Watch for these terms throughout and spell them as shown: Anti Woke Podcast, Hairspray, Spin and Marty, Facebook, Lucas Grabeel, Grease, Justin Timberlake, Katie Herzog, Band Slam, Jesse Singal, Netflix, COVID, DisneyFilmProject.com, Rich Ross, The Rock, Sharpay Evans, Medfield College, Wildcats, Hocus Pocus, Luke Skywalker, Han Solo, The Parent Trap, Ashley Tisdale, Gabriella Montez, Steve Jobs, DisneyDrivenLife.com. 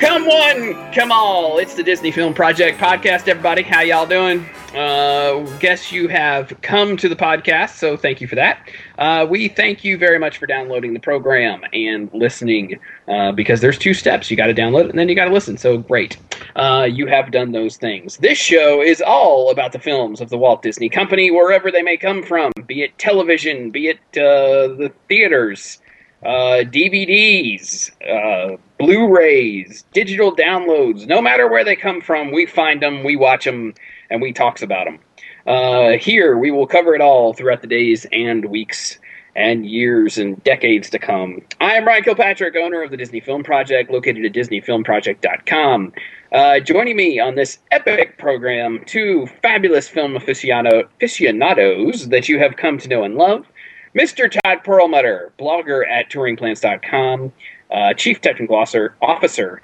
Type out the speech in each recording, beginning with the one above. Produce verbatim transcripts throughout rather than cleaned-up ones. Come one, come all. It's the Disney Film Project podcast, everybody. How y'all doing? Uh, guess you have come to the podcast, so thank you for that. Uh, we thank you very much for downloading the program and listening, uh, because there's two steps. You got to download it, and then you got to listen, so great. Uh, you have done those things. This show is all about the films of the Walt Disney Company, wherever they may come from, be it television, be it uh, the theaters, uh, D V Ds, uh, Blu-rays, digital downloads. No matter where they come from, we find them, we watch them, and we talks about them. Uh, here, we will cover it all throughout the days and weeks and years and decades to come. I am Ryan Kilpatrick, owner of the Disney Film Project, located at Disney Film Project dot com. Uh, joining me on this epic program, two fabulous film aficionado, aficionados that you have come to know and love. Mister Todd Perlmutter, blogger at Touring Plants dot com, uh, chief technical officer, officer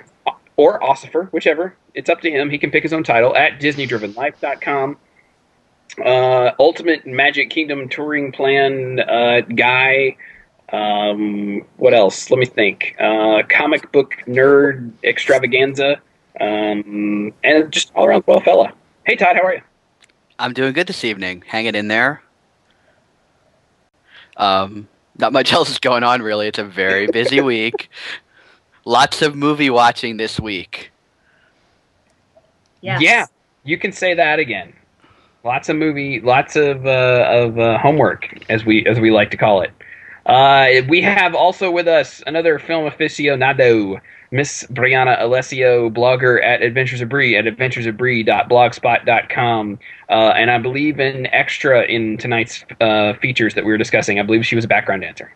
or ossifer, whichever. It's up to him. He can pick his own title at Disney Driven Life dot com. Uh, Ultimate Magic Kingdom touring plan uh, guy. Um, what else? Let me think. Uh, comic book nerd extravaganza. Um, and just all around well fella. Hey, Todd, how are you? I'm doing good this evening. Hanging in there. Um, not much else is going on, really. It's a very busy week. Lots of movie watching this week. Yes. Yeah, you can say that again. Lots of movie, lots of uh, of uh, homework, as we as we like to call it. Uh, we have also with us another film aficionado, Miss Brianna Alessio, blogger at Adventures of Brie at adventures of brie dot blogspot dot com, uh, and I believe an extra in tonight's uh, features that we were discussing. I believe she was a background dancer.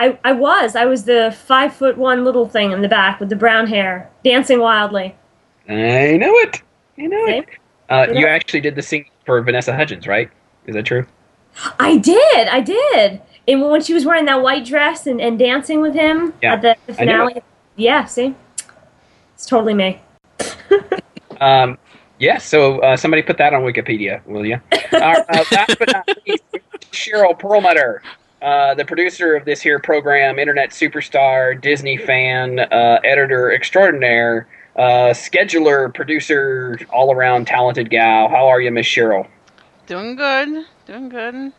I, I was. I was the five foot one little thing in the back with the brown hair, dancing wildly. I know it. I know it. Uh, you actually did the singing for Vanessa Hudgens, right? Is that true? I did. I did. And when she was wearing that white dress and, and dancing with him yeah. at the, the finale. Yeah, see? It's totally me. um, yeah, so uh, somebody put that on Wikipedia, will you? uh, uh, last but not least, Cheryl Perlmutter, uh, the producer of this here program, internet superstar, Disney fan, uh, editor extraordinaire, Uh, scheduler, producer, all-around talented gal. How are you, Miss Cheryl? Doing good. Doing good.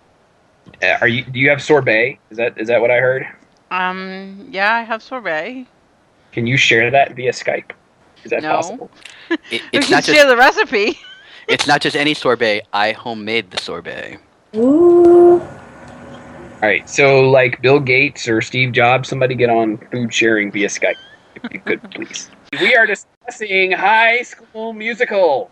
Uh, are you? Do you have sorbet? Is that is that what I heard? Um. Yeah, I have sorbet. Can you share that via Skype? Is that no. possible? it, it's we can not just, share the recipe. It's not just any sorbet. I homemade the sorbet. Ooh. All right. So, like Bill Gates or Steve Jobs, somebody get on food sharing via Skype, if you could, please. We are discussing High School Musical.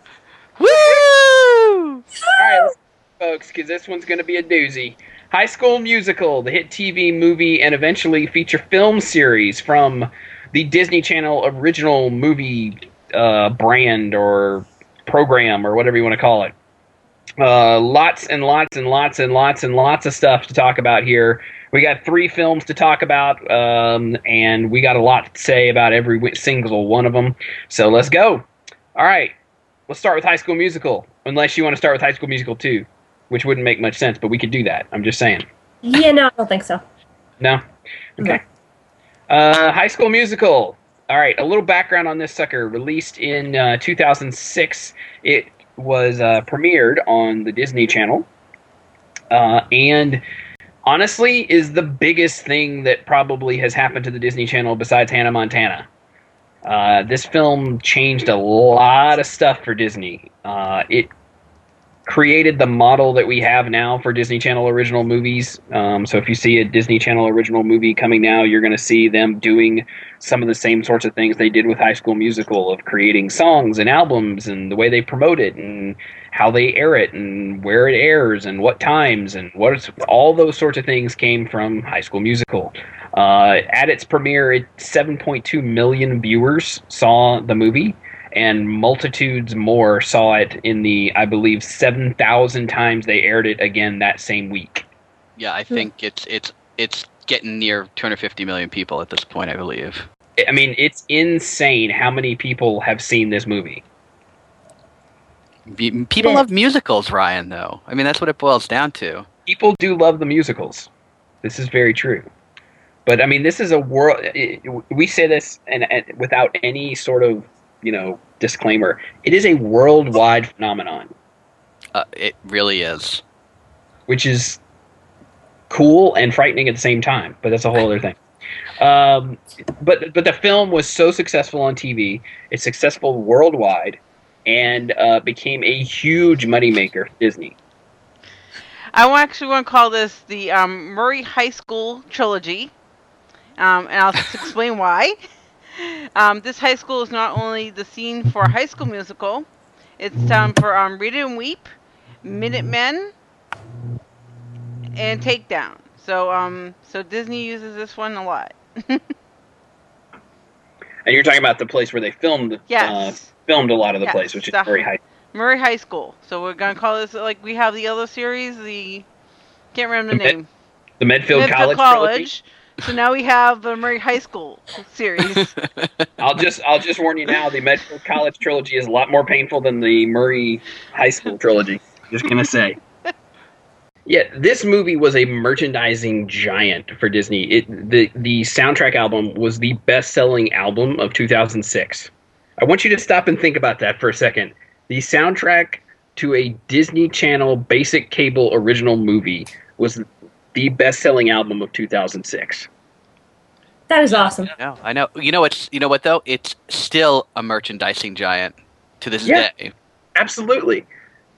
Woo! All right, listen, folks, because this one's going to be a doozy. High School Musical, the hit T V movie and eventually feature film series from the Disney Channel original movie uh, brand or program or whatever you want to call it. Uh, lots and lots and lots and lots and lots of stuff to talk about here. We got three films to talk about, um, and we got a lot to say about every single one of them. So let's go. All right, let's start with High School Musical, unless you want to start with High School Musical two, which wouldn't make much sense, but we could do that. I'm just saying. Yeah, no, I don't think so. No? Okay. No. Uh, High School Musical. All right, a little background on this sucker. Released in uh, two thousand six, it was uh, premiered on the Disney Channel, uh, and honestly is the biggest thing that probably has happened to the Disney Channel besides Hannah Montana. Uh, this film changed a lot of stuff for Disney. Uh, it created the model that we have now for Disney Channel original movies. Um, so if you see a Disney Channel original movie coming now, you're going to see them doing some of the same sorts of things they did with High School Musical, of creating songs and albums and the way they promote it and how they air it and where it airs and what times and what it's, all those sorts of things came from High School Musical. Uh, at its premiere, it, seven point two million viewers saw the movie. And multitudes more saw it in the, I believe, seven thousand times they aired it again that same week. Yeah, I think it's it's it's getting near two hundred fifty million people at this point, I believe. I mean, it's insane how many people have seen this movie. People love musicals, Ryan, though. I mean, that's what it boils down to. People do love the musicals. This is very true. But I mean, this is a world. It, we say this, and, and without any sort of, you know, disclaimer, it is a worldwide phenomenon. Uh, it really is, which is cool and frightening at the same time. But that's a whole other thing. Um, but but the film was so successful on T V, it's successful worldwide, and uh, became a huge moneymaker for Disney. I actually want to call this the um, Murray High School trilogy. Um, and I'll just explain why. Um, this high school is not only the scene for High School Musical. It's time for um, Read It and Weep, Minutemen, and Takedown. So, um, so Disney uses this one a lot. And you're talking about the place where they filmed, yes. uh, filmed a lot of the yes, place, which is Murray High School. Murray High School. So we're gonna call this, like we have the other series, the can't remember the, the name. Med, the Medfield, Medfield College. College. So now we have the Murray High School series. I'll just I'll just warn you now, the Medfield College trilogy is a lot more painful than the Murray High School trilogy. I'm just gonna say. Yeah, this movie was a merchandising giant for Disney. It the the soundtrack album was the best-selling album of two thousand six. I want you to stop and think about that for a second. The soundtrack to a Disney Channel basic cable original movie was the best-selling album of two thousand six. That is awesome. I know. I know. You know it's you know what though? It's still a merchandising giant to this yeah, day. Absolutely.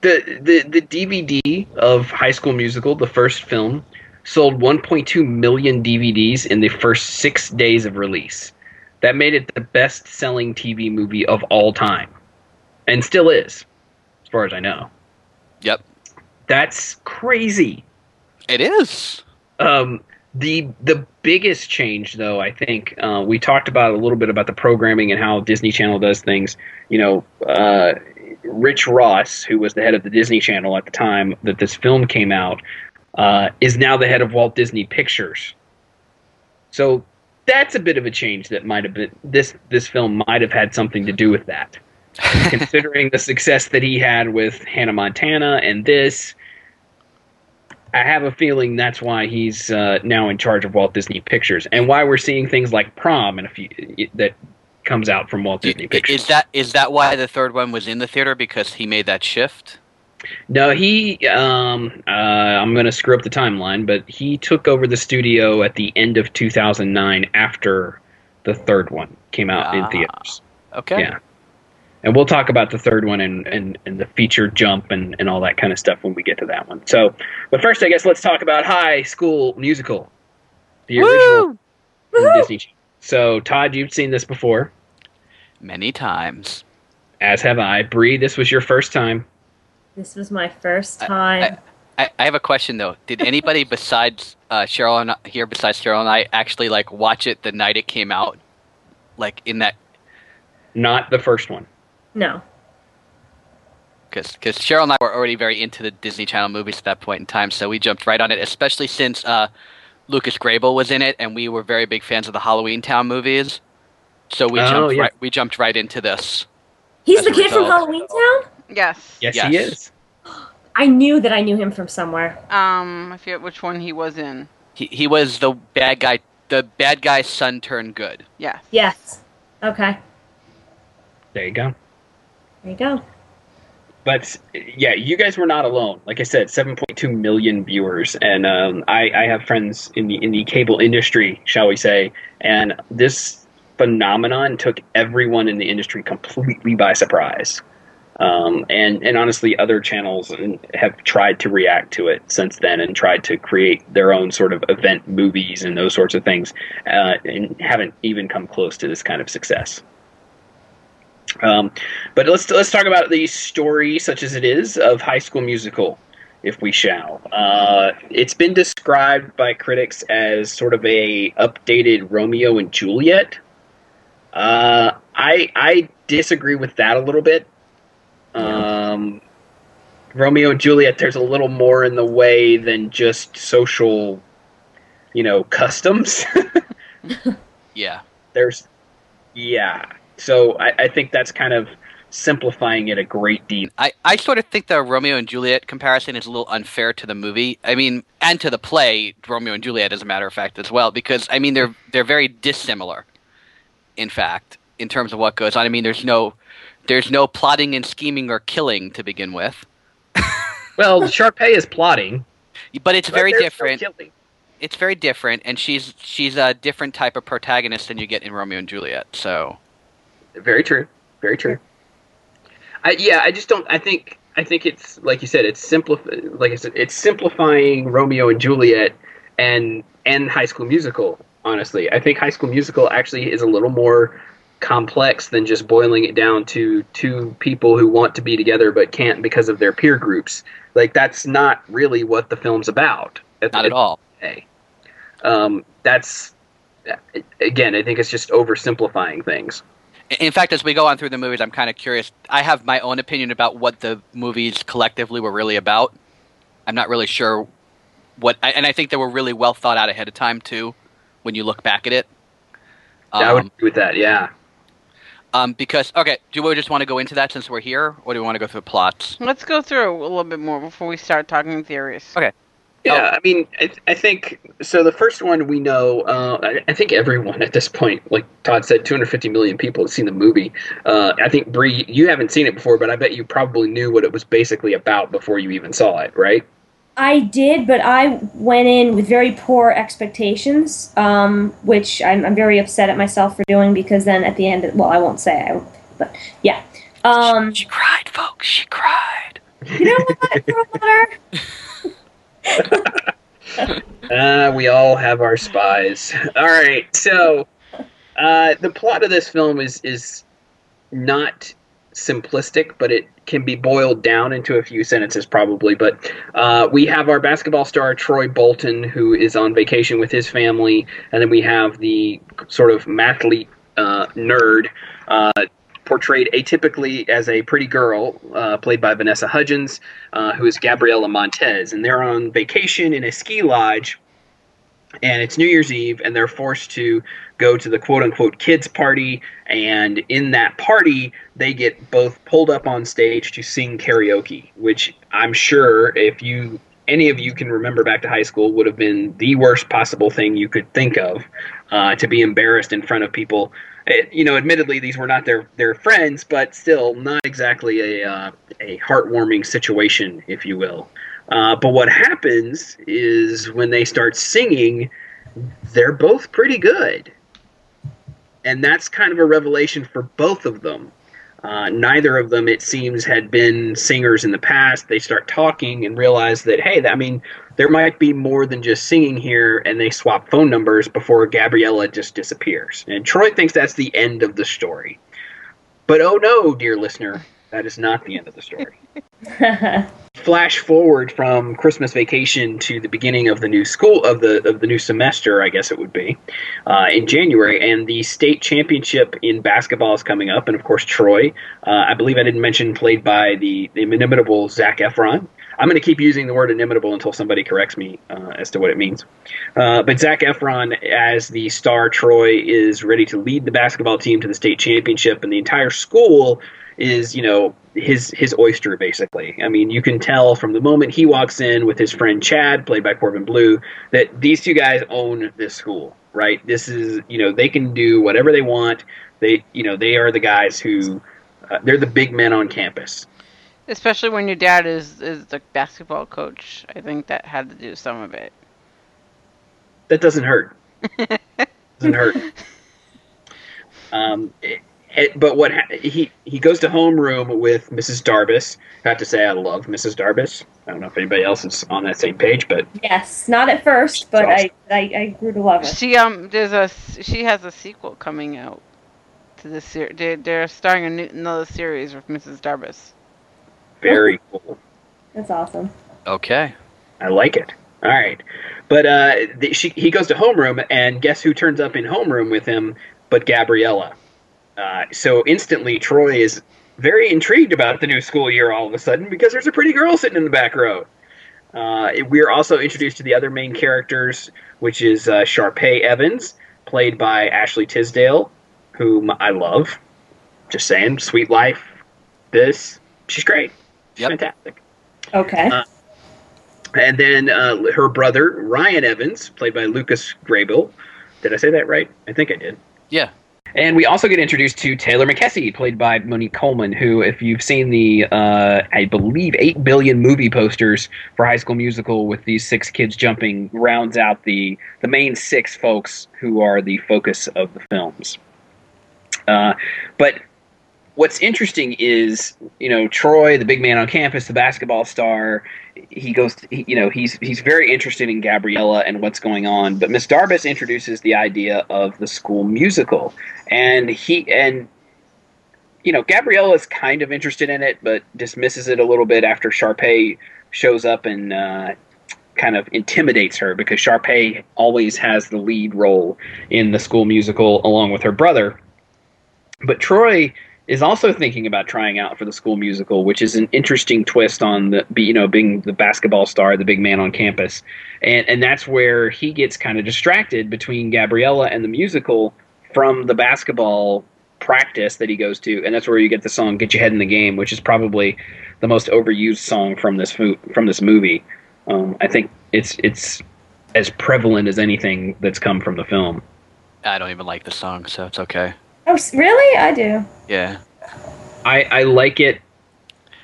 The the the D V D of High School Musical, the first film, sold one point two million D V Ds in the first six days of release. That made it the best-selling T V movie of all time. And still is, as far as I know. Yep. That's crazy. It is. Um, the the biggest change, though, I think, uh, we talked about a little bit about the programming and how Disney Channel does things. You know, uh, Rich Ross, who was the head of the Disney Channel at the time that this film came out, uh, is now the head of Walt Disney Pictures. So that's a bit of a change that might have been this this film might have had something to do with that. Considering the success that he had with Hannah Montana and this, I have a feeling that's why he's uh, now in charge of Walt Disney Pictures, and why we're seeing things like Prom and a few that comes out from Walt Disney Pictures. Is that is that why the third one was in the theater, because he made that shift? No, he. Um, uh, I'm going to screw up the timeline, but he took over the studio at the end of two thousand nine after the third one came out ah, in theaters. Okay. Yeah. And we'll talk about the third one and, and, and the feature jump and, and all that kind of stuff when we get to that one. So, but first, I guess let's talk about High School Musical, the Woo! original Woo-hoo! Disney Channel. So, Todd, you've seen this before. Many times. As have I. Bree, this was your first time. This was my first time. I, I, I have a question, though. Did anybody besides uh, Cheryl and I, here, besides Cheryl and I, actually like watch it the night it came out? Like in that? Not the first one. No. Because Cheryl and I were already very into the Disney Channel movies at that point in time, so we jumped right on it, especially since uh, Lucas Grabeel was in it, and we were very big fans of the Halloweentown movies. So we, oh, jumped, yeah. right, we jumped right into this. He's the kid from Halloweentown? Yes. Yes, yes, he is. I knew that I knew him from somewhere. Um, I forget which one he was in. He he was the bad guy. The bad guy's son turned good. Yeah. Yes. Okay. There you go. There you go. But yeah, you guys were not alone. Like I said, seven point two million viewers, and um, I, I have friends in the in the cable industry, shall we say, and this phenomenon took everyone in the industry completely by surprise. Um, and and honestly, other channels have tried to react to it since then and tried to create their own sort of event movies and those sorts of things, uh, and haven't even come close to this kind of success. Um, but let's let's talk about the story, such as it is, of High School Musical, if we shall. Uh, it's been described by critics as sort of a updated Romeo and Juliet. Uh, I I disagree with that a little bit. Um, Romeo and Juliet, there's a little more in the way than just social, you know, customs. yeah. There's, yeah. So I, I think that's kind of simplifying it a great deal. I, I sort of think the Romeo and Juliet comparison is a little unfair to the movie. I mean, and to the play, Romeo and Juliet, as a matter of fact, as well, because, I mean, they're they're very dissimilar, in fact, in terms of what goes on. I mean, there's no, there's no plotting and scheming or killing to begin with. Well, Sharpay is plotting. But it's but very different. No it's very different, and she's she's a different type of protagonist than you get in Romeo and Juliet. So, very true, very true. I, yeah, I just don't. I think I think it's like you said. It's simplif- Like I said, it's simplifying Romeo and Juliet and and High School Musical. Honestly, I think High School Musical actually is a little more complex than just boiling it down to two people who want to be together but can't because of their peer groups. Like, that's not really what the film's about. At not the, at all. Um, that's, again, I think it's just oversimplifying things. In fact, as we go on through the movies, I'm kind of curious. I have my own opinion about what the movies collectively were really about. I'm not really sure what, and I think they were really well thought out ahead of time, too, when you look back at it. Um, I would agree with that, yeah. Um, because, okay, do we just want to go into that since we're here, or do we want to go through plots? Let's go through a little bit more before we start talking theories. Okay. Yeah, I mean, I, th- I think, so the first one we know, uh, I, I think everyone at this point, like Todd said, two hundred fifty million people have seen the movie. Uh, I think, Brie, you haven't seen it before, but I bet you probably knew what it was basically about before you even saw it, right? I did, but I went in with very poor expectations, um, which I'm, I'm very upset at myself for doing, because then at the end, of, well, I won't say I won't, but yeah. Um, she, she cried, folks, she cried. You know what, Perlmutter? uh, we all have our spies. All right, so uh, the plot of this film is is not simplistic, but it can be boiled down into a few sentences probably. But uh, we have our basketball star, Troy Bolton, who is on vacation with his family, and then we have the sort of mathlete uh, nerd uh portrayed atypically as a pretty girl, uh, played by Vanessa Hudgens, uh, who is Gabriella Montez. And they're on vacation in a ski lodge, and it's New Year's Eve, and they're forced to go to the quote-unquote kids' party, and in that party, they get both pulled up on stage to sing karaoke, which I'm sure if you... any of you can remember back to high school would have been the worst possible thing you could think of, uh, to be embarrassed in front of people. It, you know, admittedly, these were not their, their friends, but still not exactly a, uh, a heartwarming situation, if you will. Uh, but what happens is when they start singing, they're both pretty good. And that's kind of a revelation for both of them. Uh, neither of them, it seems, had been singers in the past. They start talking and realize that, hey, I mean, there might be more than just singing here, and they swap phone numbers before Gabriella just disappears. And Troy thinks that's the end of the story. But oh no, dear listener, that is not the end of the story. Flash forward from Christmas vacation to the beginning of the new school, of the of the new semester, I guess it would be, uh, in January, and the state championship in basketball is coming up, and of course Troy, uh, I believe I didn't mention, played by the, the inimitable Zac Efron. I'm going to keep using the word inimitable until somebody corrects me uh, as to what it means. Uh, but Zac Efron, as the star Troy, is ready to lead the basketball team to the state championship, and the entire school is, you know, his his oyster, basically. I mean, you can tell from the moment he walks in with his friend Chad, played by Corbin Bleu, that these two guys own this school, right? This is, you know, they can do whatever they want. They, you know, they are the guys who, uh, they're the big men on campus. Especially when your dad is, is the basketball coach. I think that had to do some of it. That doesn't hurt. Doesn't hurt. Um, it, it, but what ha- he he goes to homeroom with Missus Darbus. I have to say I love Missus Darbus. I don't know if anybody else is on that same page, but yes, not at first, but awesome. I, I, I grew to love her. She um there's a she has a sequel coming out to this series. They're, they're starting a new, another series with Missus Darbus. Very cool. That's awesome. Okay. I like it. All right. But uh, the, she, he goes to homeroom, and guess who turns up in homeroom with him but Gabriella. Uh, so instantly, Troy is very intrigued about the new school year all of a sudden because there's a pretty girl sitting in the back row. Uh, we're also introduced to the other main characters, which is uh, Sharpay Evans, played by Ashley Tisdale, whom I love. Just saying, sweet life. this. She's great. She's yep. fantastic. Okay. Uh, and then uh, her brother, Ryan Evans, played by Lucas Grabeel. Did I say that right? I think I did. Yeah. And we also get introduced to Taylor McKessie, played by Monique Coleman, who, if you've seen the, uh, I believe, eight billion movie posters for High School Musical with these six kids jumping, rounds out the, the main six folks who are the focus of the films. Uh, but what's interesting is, you know, Troy, the big man on campus, the basketball star, he goes, to, he, you know, he's he's very interested in Gabriella and what's going on. But Miss Darbus introduces the idea of the school musical, and he and you know Gabriella is kind of interested in it, but dismisses it a little bit after Sharpay shows up and uh, kind of intimidates her, because Sharpay always has the lead role in the school musical along with her brother. But Troy is also thinking about trying out for the school musical, which is an interesting twist on the, you know, being the basketball star, the big man on campus. And and that's where he gets kind of distracted between Gabriella and the musical from the basketball practice that he goes to. And that's where you get the song Get Your Head in the Game, which is probably the most overused song from this fo- from this movie. Um, I think it's it's as prevalent as anything that's come from the film. I don't even like the song, so it's okay. Oh, really? I do. Yeah. I I like it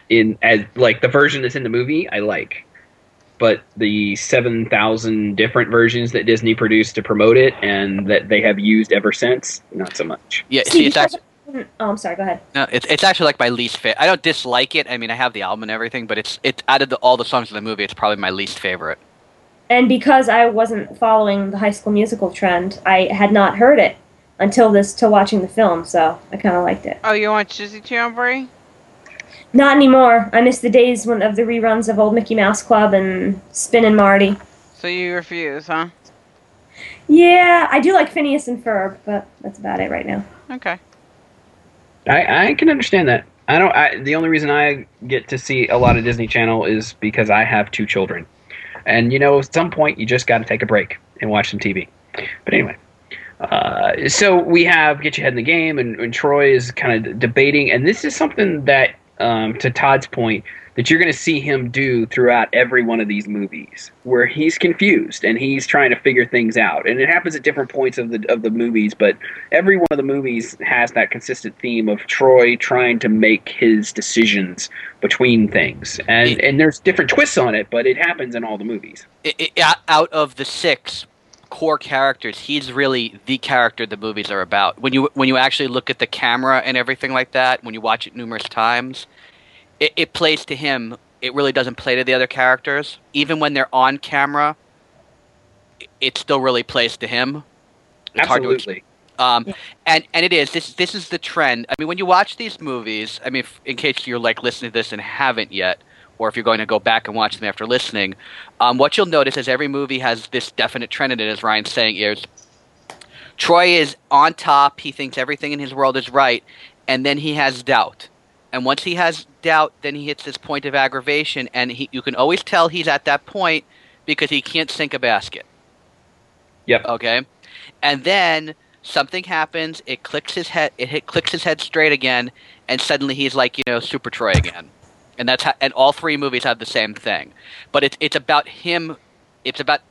in as like the version that's in the movie, I like. But the seven thousand different versions that Disney produced to promote it and that they have used ever since, not so much. Yeah, see, it's actually, oh, I'm sorry, go ahead. No, it's it's actually like my least favorite. I don't dislike it. I mean, I have the album and everything, but it's it's out of the, all the songs in the movie, it's probably my least favorite. And because I wasn't following the High School Musical trend, I had not heard it. Until this, till watching the film, so I kind of liked it. Oh, you watch Disney Channel, Brie? Not anymore. I miss the days when, of the reruns of old Mickey Mouse Club and Spin and Marty. So you refuse, huh? Yeah, I do like Phineas and Ferb, but that's about it right now. Okay. I I can understand that. I don't. I, the only reason I get to see a lot of Disney Channel is because I have two children, and you know, at some point you just got to take a break and watch some T V. But anyway. Uh, so we have Get Your Head in the Game, and, and Troy is kind of debating, and this is something that, um, to Todd's point, that you're going to see him do throughout every one of these movies, where he's confused and he's trying to figure things out, and it happens at different points of the of the movies, but every one of the movies has that consistent theme of Troy trying to make his decisions between things, and and there's different twists on it, but it happens in all the movies. It, it, out of the six core characters, he's really the character the movies are about. When you when you actually look at the camera and everything like that, when you watch it numerous times, it, it plays to him. It really doesn't play to the other characters. Even when they're on camera, it still really plays to him. It's absolutely hard to, um, and and it is this this is the trend. I mean, when you watch these movies, I mean, if, in case you're like listening to this and haven't yet, or if you're going to go back and watch them after listening, um, what you'll notice is every movie has this definite trend in it, as Ryan's saying, is Troy is on top, he thinks everything in his world is right, and then he has doubt. And once he has doubt, then he hits this point of aggravation, and he, you can always tell he's at that point because he can't sink a basket. Yep. Okay? And then something happens, it clicks his head, it hit, clicks his head straight again, and suddenly he's like, you know, Super Troy again. And that's how, and all three movies have the same thing, but it's it's about him. It's about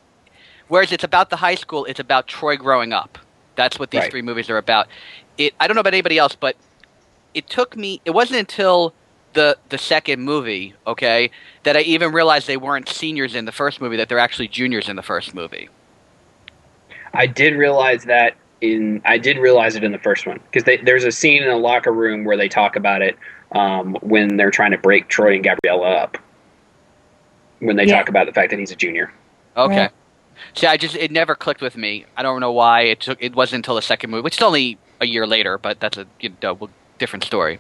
whereas it's about the high school. It's about Troy growing up. That's what these right. three movies are about. It. I don't know about anybody else, but it took me. It wasn't until the the second movie, okay, that I even realized they weren't seniors in the first movie. That they're actually juniors in the first movie. I did realize that in. I did realize it in the first one, because there's a scene in a locker room where they talk about it. Um, when they're trying to break Troy and Gabriella up, when they yeah. talk about the fact that he's a junior. Okay. Right. See, I just, it never clicked with me. I don't know why it took, it wasn't until the second movie, which is only a year later, but that's a you know, different story.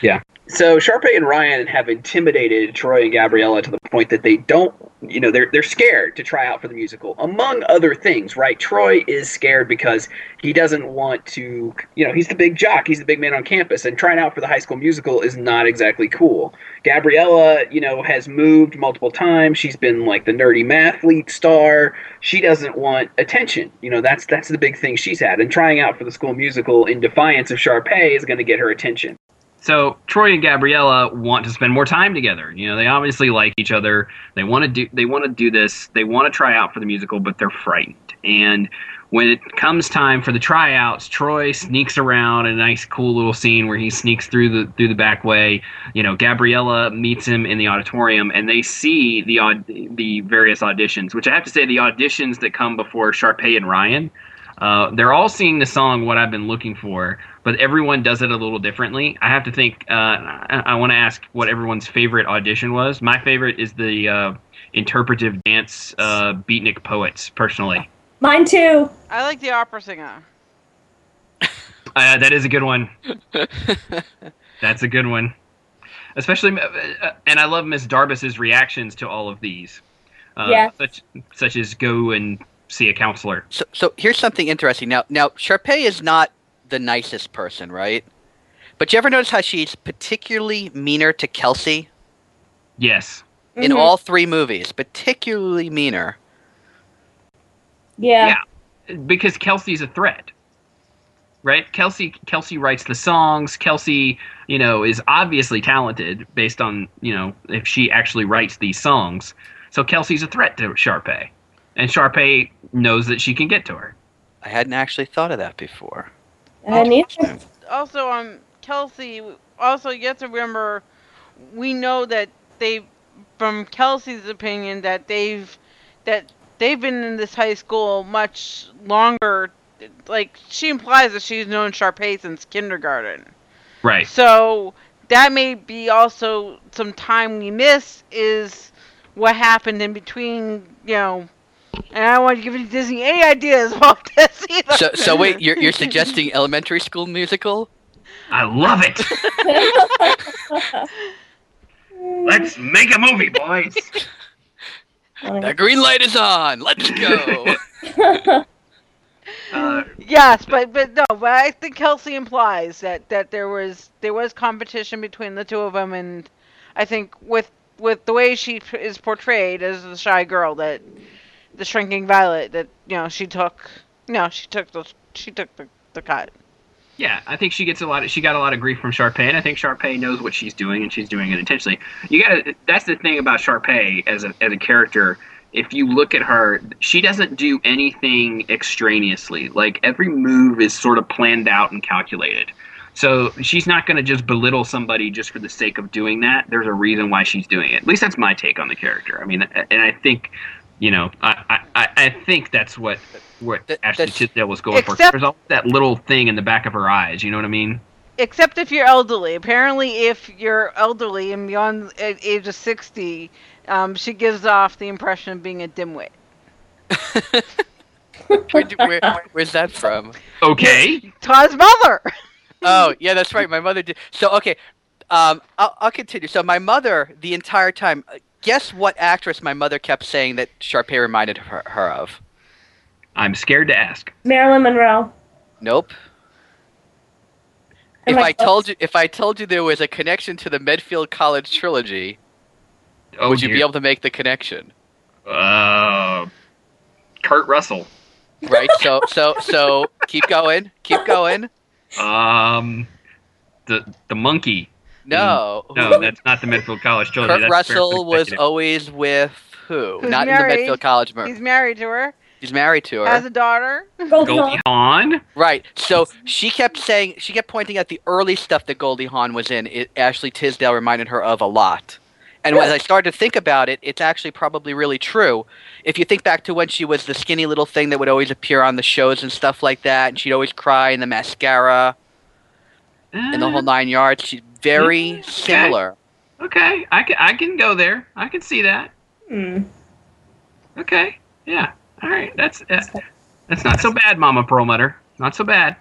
Yeah. So Sharpay and Ryan have intimidated Troy and Gabriella to the point that they don't, you know, they're, they're scared to try out for the musical, among other things, right? Troy is scared because he doesn't want to, you know, he's the big jock, he's the big man on campus, and trying out for the High School Musical is not exactly cool. Gabriella, you know, has moved multiple times, she's been like the nerdy mathlete star, she doesn't want attention, you know, that's, that's the big thing she's had, and trying out for the school musical in defiance of Sharpay is going to get her attention. So Troy and Gabriella want to spend more time together. You know, they obviously like each other. They want to do they want to do this. They want to try out for the musical, but they're frightened. And when it comes time for the tryouts, Troy sneaks around in a nice, cool little scene where he sneaks through the through the back way. You know, Gabriella meets him in the auditorium, and they see the the various auditions. Which I have to say, the auditions that come before Sharpay and Ryan, uh, they're all singing the song "What I've Been Looking For," but everyone does it a little differently. I have to think. Uh, I, I want to ask what everyone's favorite audition was. My favorite is the uh, interpretive dance uh, Beatnik Poets, personally. Mine too. I like the opera singer. uh, that is a good one. That's a good one. Especially, uh, and I love Miss Darbus's reactions to all of these. Uh, yeah. Such, such as go and see a counselor. So, so here's something interesting. Now, now Sharpay is not the nicest person, right? But you ever notice how she's particularly meaner to Kelsey? Yes. In mm-hmm. all three movies, particularly meaner. Yeah. yeah, because Kelsey's a threat, right? Kelsey, Kelsey writes the songs. Kelsey, you know, is obviously talented based on, you know, if she actually writes these songs. So Kelsey's a threat to Sharpay, and Sharpay knows that she can get to her. I hadn't actually thought of that before. I neither. Also, um, Kelsey. Also, you have to remember, we know that they, from Kelsey's opinion, that they've that. They've been in this high school much longer. Like, she implies that she's known Sharpay since kindergarten. Right. So that may be also some time we miss is what happened in between, you know. And I don't want to give any Disney any ideas about this either. So, so wait, you're, you're suggesting Elementary School Musical? I love it. Let's make a movie, boys. The green light is on. Let's go. uh, yes, but but no, but I think Kelsey implies that, that there was there was competition between the two of them, and I think with with the way she is portrayed as the shy girl, that the shrinking violet, that you know she took you know, she took the she took the, the cut. Yeah, I think she gets a lot. Of, she got a lot of grief from Sharpay, and I think Sharpay knows what she's doing, and she's doing it intentionally. You got that's the thing about Sharpay as a as a character. If you look at her, she doesn't do anything extraneously. Like every move is sort of planned out and calculated. So she's not going to just belittle somebody just for the sake of doing that. There's a reason why she's doing it. At least that's my take on the character. I mean, and I think, you know, I I, I think that's what. What that, Ashley Tisdale was going except, for. There's all that little thing in the back of her eyes, you know what I mean? Except if you're elderly. Apparently, if you're elderly and beyond the age of sixty, um, she gives off the impression of being a dimwit. where, where, where's that from? Okay. Todd's mother. Oh, yeah, that's right. My mother did. So, okay, um, I'll, I'll continue. So my mother, the entire time, guess what actress my mother kept saying that Sharpay reminded her, her of? I'm scared to ask. Marilyn Monroe. Nope. Am if I, I told you, if I told you there was a connection to the Medfield College trilogy, oh, would you dear. be able to make the connection? Uh, Kurt Russell. Right. So, so, so, keep going. Keep going. Um, the the monkey. No, mm, no, that's not the Medfield College trilogy. Kurt that's Russell was always with who? Who's not married. In the Medfield College murder. He's married to her. She's married to her. Has a daughter. Goldie Hawn. Right. So she kept saying, she kept pointing out the early stuff that Goldie Hawn was in. It, Ashley Tisdale reminded her of a lot. And as I started to think about it, it's actually probably really true. If you think back to when she was the skinny little thing that would always appear on the shows and stuff like that, and she'd always cry in the mascara and the whole nine yards, she's very okay. similar. Okay. I can, I can go there. I can see that. Mm. Okay. Yeah. All right, that's uh, that's not so bad, Mama Perlmutter. Not so bad.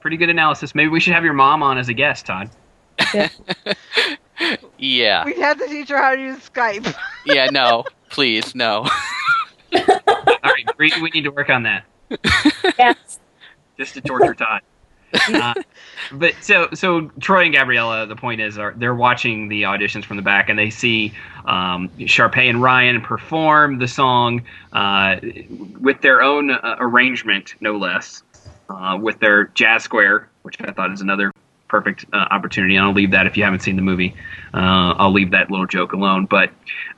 Pretty good analysis. Maybe we should have your mom on as a guest, Todd. Yeah. yeah. We had to teach her how to use Skype. yeah, no. Please, no. All right, Bree, we need to work on that. Yes. Just to torture Todd. uh, but so so Troy and Gabriella, the point is, are they're watching the auditions from the back, and they see um, Sharpay and Ryan perform the song uh, with their own uh, arrangement, no less, uh, with their jazz square, which I thought is another perfect uh, opportunity. And I'll leave that, if you haven't seen the movie, uh, I'll leave that little joke alone. But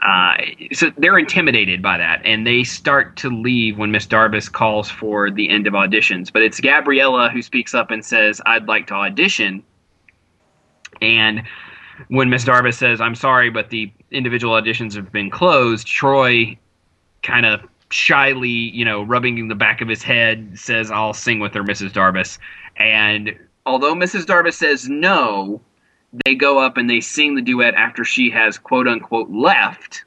uh, so they're intimidated by that, and they start to leave when Miss Darbus calls for the end of auditions. But it's Gabriella who speaks up and says, "I'd like to audition." And when Miss Darbus says, "I'm sorry, but the individual auditions have been closed," Troy kind of shyly, you know, rubbing the back of his head, says, "I'll sing with her, Missus Darbus." And although Missus Darbus says no, they go up and they sing the duet after she has, quote unquote, left.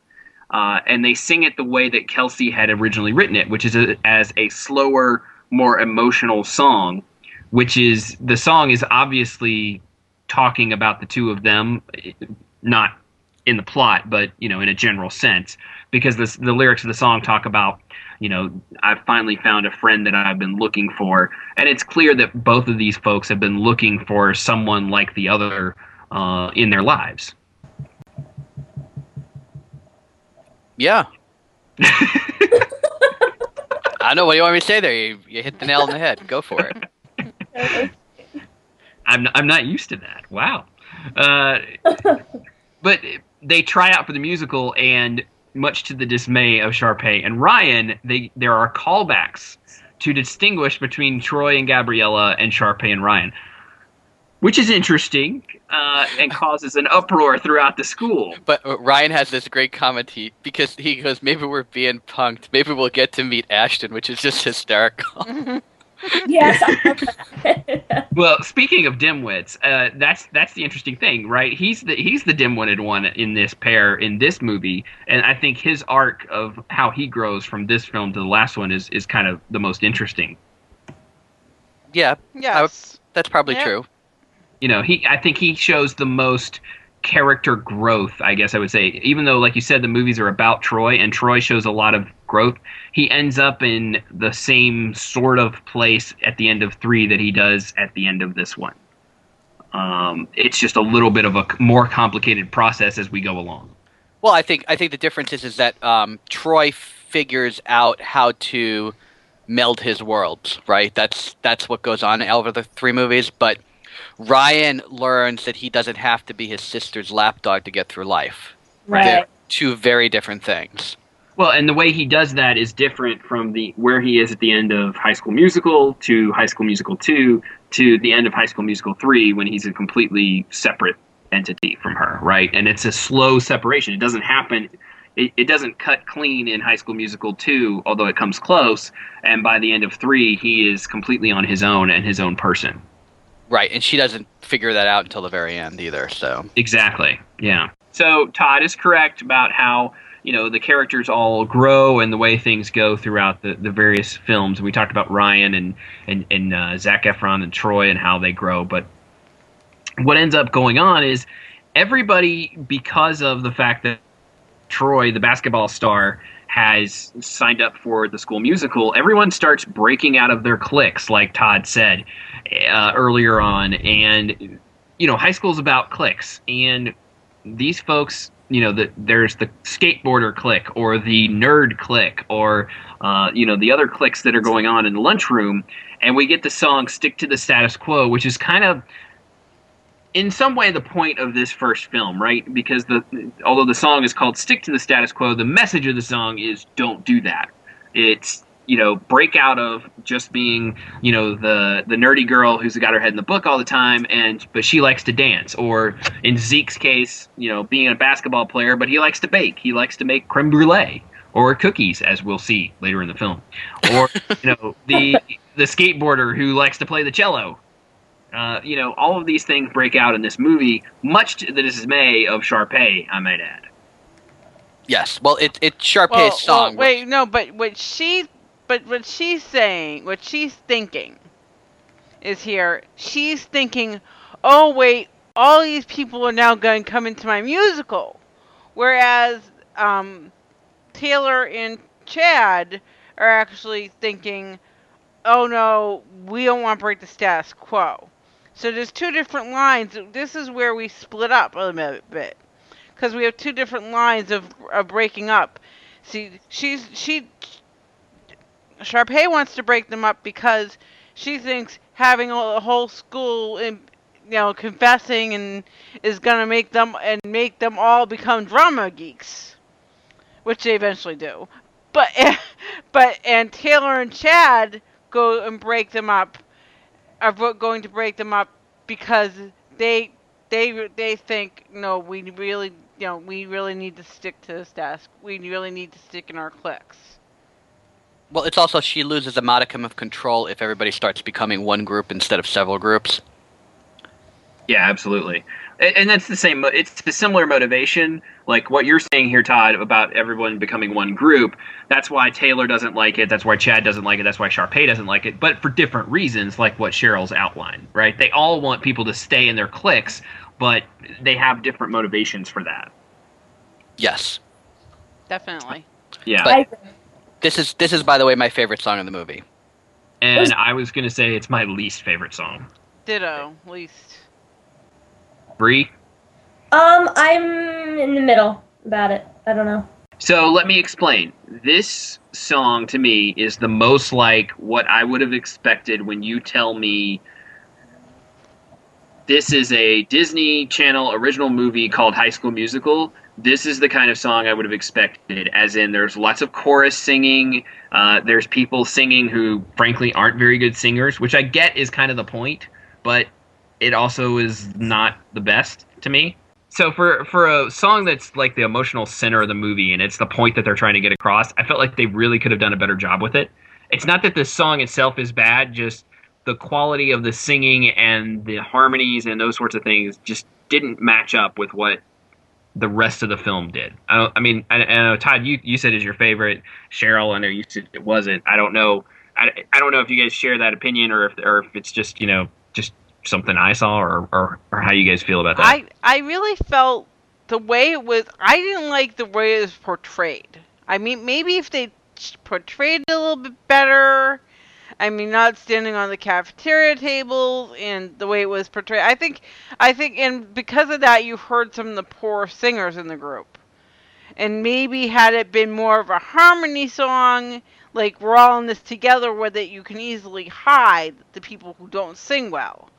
Uh, and they sing it the way that Kelsey had originally written it, which is a, as a slower, more emotional song, which is, the song is obviously talking about the two of them, not in the plot, but, you know, in a general sense, because this, the lyrics of the song talk about, you know, "I've finally found a friend that I've been looking for." And it's clear that both of these folks have been looking for someone like the other uh, in their lives. Yeah. I know. What do you want me to say there? You, you hit the nail on the head. Go for it. I'm, I'm not used to that. Wow. Uh, but they try out for the musical, and much to the dismay of Sharpay and Ryan, they, there are callbacks to distinguish between Troy and Gabriella and Sharpay and Ryan, which is interesting uh, and causes an uproar throughout the school. But Ryan has this great comment he, because he goes, "Maybe we're being punked. Maybe we'll get to meet Ashton," which is just hysterical. Yes. Well, speaking of dimwits, uh, that's that's the interesting thing, right? He's the he's the dimwitted one in this pair in this movie, and I think his arc of how he grows from this film to the last one is is kind of the most interesting. Yeah, yeah, that's probably yeah. true. You know, he I think he shows the most character growth, I guess I would say. Even though, like you said, the movies are about Troy, and Troy shows a lot of growth, he ends up in the same sort of place at the end of three that he does at the end of this one. Um, it's just a little bit of a more complicated process as we go along. Well, I think I think the difference is is that um, Troy figures out how to meld his worlds, right? That's that's what goes on over the three movies, but Ryan learns that he doesn't have to be his sister's lapdog to get through life. Right. They're two very different things. Well, and the way he does that is different from the where he is at the end of High School Musical to High School Musical two to the end of High School Musical three, when he's a completely separate entity from her, right? And it's a slow separation. It doesn't happen it, it doesn't cut clean in High School Musical two, although it comes close, and by the end of three he is completely on his own and his own person. Right, and she doesn't figure that out until the very end either, so... Exactly, yeah. So Todd is correct about how, you know, the characters all grow and the way things go throughout the, the various films. We talked about Ryan and, and, and uh, Zac Efron and Troy and how they grow, but what ends up going on is everybody, because of the fact that Troy, the basketball star, has signed up for the school musical, everyone starts breaking out of their cliques, like Todd said uh, earlier on. And, you know, high school's about cliques. And these folks, you know, the, there's the skateboarder clique or the nerd clique or, uh, you know, the other cliques that are going on in the lunchroom. And we get the song "Stick to the Status Quo," which is kind of, in some way, the point of this first film, right? Because the although the song is called "Stick to the Status Quo," the message of the song is don't do that. It's, you know, break out of just being, you know, the the nerdy girl who's got her head in the book all the time, and but she likes to dance. Or in Zeke's case, you know, being a basketball player, but he likes to bake. He likes to make creme brulee or cookies, as we'll see later in the film. Or, you know, the the skateboarder who likes to play the cello. Uh, you know, all of these things break out in this movie, much to the dismay of Sharpay, I might add. Yes, well, it's it Sharpay's well, song. Well, wait, no, but what she, but what she's saying, what she's thinking, is here. She's thinking, oh wait, all these people are now going to come into my musical, whereas um, Taylor and Chad are actually thinking, oh no, we don't want to break the status quo. So there's two different lines. This is where we split up a little bit, because we have two different lines of, of breaking up. See, she's she, Sharpay wants to break them up because she thinks having a whole school in, you know, confessing and is gonna make them and make them all become drama geeks, which they eventually do. But but and Taylor and Chad go and break them up. Are going to break them up because they they they think no, we really you know we really need to stick to this desk. We really need to stick in our cliques. Well, it's also she loses a modicum of control if everybody starts becoming one group instead of several groups. Yeah, absolutely. And, and that's the same. It's the similar motivation. Like what you're saying here, Todd, about everyone becoming one group. That's why Taylor doesn't like it. That's why Chad doesn't like it. That's why Sharpay doesn't like it. But for different reasons, like what Cheryl's outlined, right? They all want people to stay in their cliques, but they have different motivations for that. Yes. Definitely. Yeah. But this is, this is, by the way, my favorite song in the movie. And I was going to say it's my least favorite song. Ditto, least. Brie? Um, I'm in the middle about it. I don't know. So let me explain. This song to me is the most like what I would have expected when you tell me this is a Disney Channel original movie called High School Musical. This is the kind of song I would have expected, as in there's lots of chorus singing. Uh, there's people singing who, frankly, aren't very good singers, which I get is kind of the point, but it also is not the best to me. So for, for a song that's like the emotional center of the movie and it's the point that they're trying to get across, I felt like they really could have done a better job with it. It's not that the song itself is bad, just the quality of the singing and the harmonies and those sorts of things just didn't match up with what the rest of the film did. I, don't, I mean, I, I know, Todd, you, you said is your favorite. Cheryl, I know you said it wasn't. I don't know. I, I don't know if you guys share that opinion or if or if it's just, you know, just something I saw or, or, or how you guys feel about that. I, I really felt the way it was, I didn't like the way it was portrayed. I mean, maybe if they portrayed it a little bit better, I mean, not standing on the cafeteria table and the way it was portrayed. I think, I think, and because of that, you heard some of the poor singers in the group. And maybe had it been more of a harmony song, like we're all in this together, where that you can easily hide the people who don't sing well.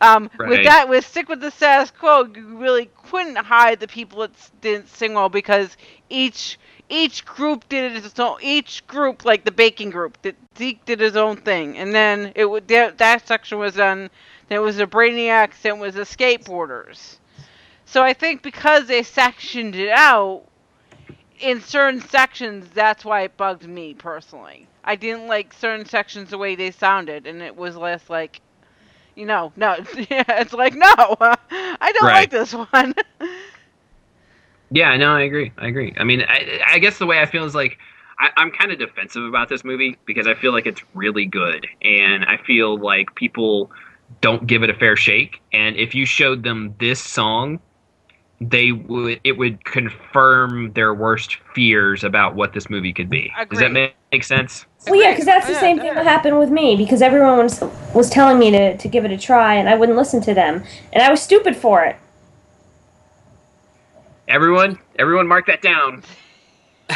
um, right. With that, with stick with the status quo, you really couldn't hide the people that didn't sing well because each. Each group did its own. Each group, like the baking group, that Zeke did his own thing, and then it would that, that section was done. Then it was the Brainiacs, then it was the skateboarders. So I think because they sectioned it out in certain sections, that's why it bugged me personally. I didn't like certain sections the way they sounded, and it was less like, you know, no, it's like no, uh, I don't right. like this one. Yeah, no, I agree. I agree. I mean, I, I guess the way I feel is like I, I'm kind of defensive about this movie because I feel like it's really good. And I feel like people don't give it a fair shake. And if you showed them this song, they would it would confirm their worst fears about what this movie could be. Agreed. Does that make, make sense? Well, yeah, because that's the yeah, same yeah. thing that happened with me because everyone was, was telling me to, to give it a try and I wouldn't listen to them. And I was stupid for it. Everyone, everyone mark that down.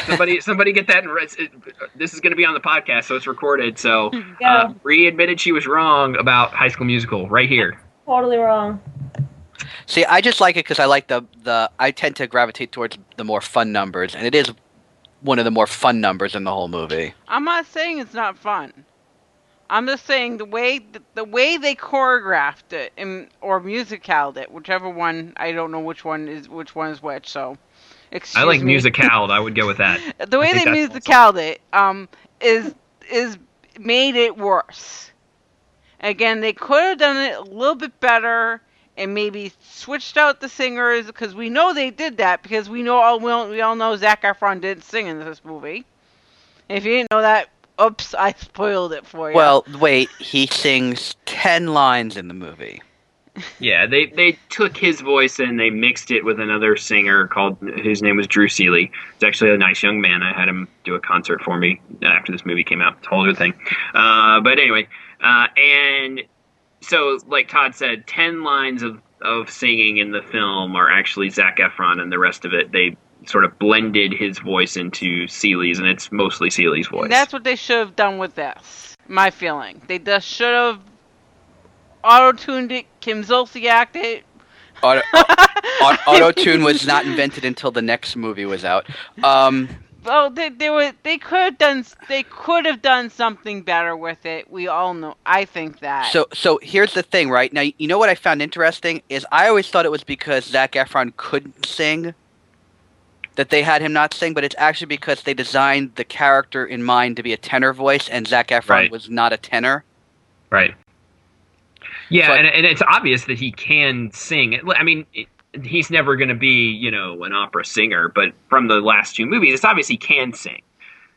Somebody somebody get that. And re- it, this is going to be on the podcast, so it's recorded. So yeah. uh, Brie admitted she was wrong about High School Musical right here. Totally wrong. See, I just like it because I like the, the – I tend to gravitate towards the more fun numbers, and it is one of the more fun numbers in the whole movie. I'm not saying it's not fun. I'm just saying the way the, the way they choreographed it and or musicaled it, whichever one I don't know which one is which one is which. So, excuse me. I like me. musicaled. I would go with that. The way I they musicaled awesome. it um, is is made it worse. Again, they could have done it a little bit better and maybe switched out the singers because we know they did that because we know all we all, we all know Zac Efron didn't sing in this movie. If you didn't know that. Oops, I spoiled it for you. Well, wait, he sings ten lines in the movie. Yeah, they, they took his voice and they mixed it with another singer called, whose name was Drew Seeley. He's actually a nice young man. I had him do a concert for me after this movie came out. It's a whole other thing. Uh, but anyway, uh, and so like Todd said, ten lines of, of singing in the film are actually Zac Efron and the rest of it. They sort of blended his voice into Seeley's, and it's mostly Seeley's voice. And that's what they should have done with this, my feeling. They just should have auto-tuned it. Kim Zolciak acted it. Auto, auto-tune was not invented until the next movie was out. Um, well, they, they were they could have done they could have done something better with it. We all know. I think that. So so here's the thing, right? Now, you know what I found interesting is I always thought it was because Zac Efron couldn't sing that they had him not sing, but it's actually because they designed the character in mind to be a tenor voice, and Zac Efron right. was not a tenor. Right. Yeah, so, and, and it's obvious that he can sing. I mean, it, he's never going to be, you know, an opera singer, but from the last two movies, it's obvious he can sing.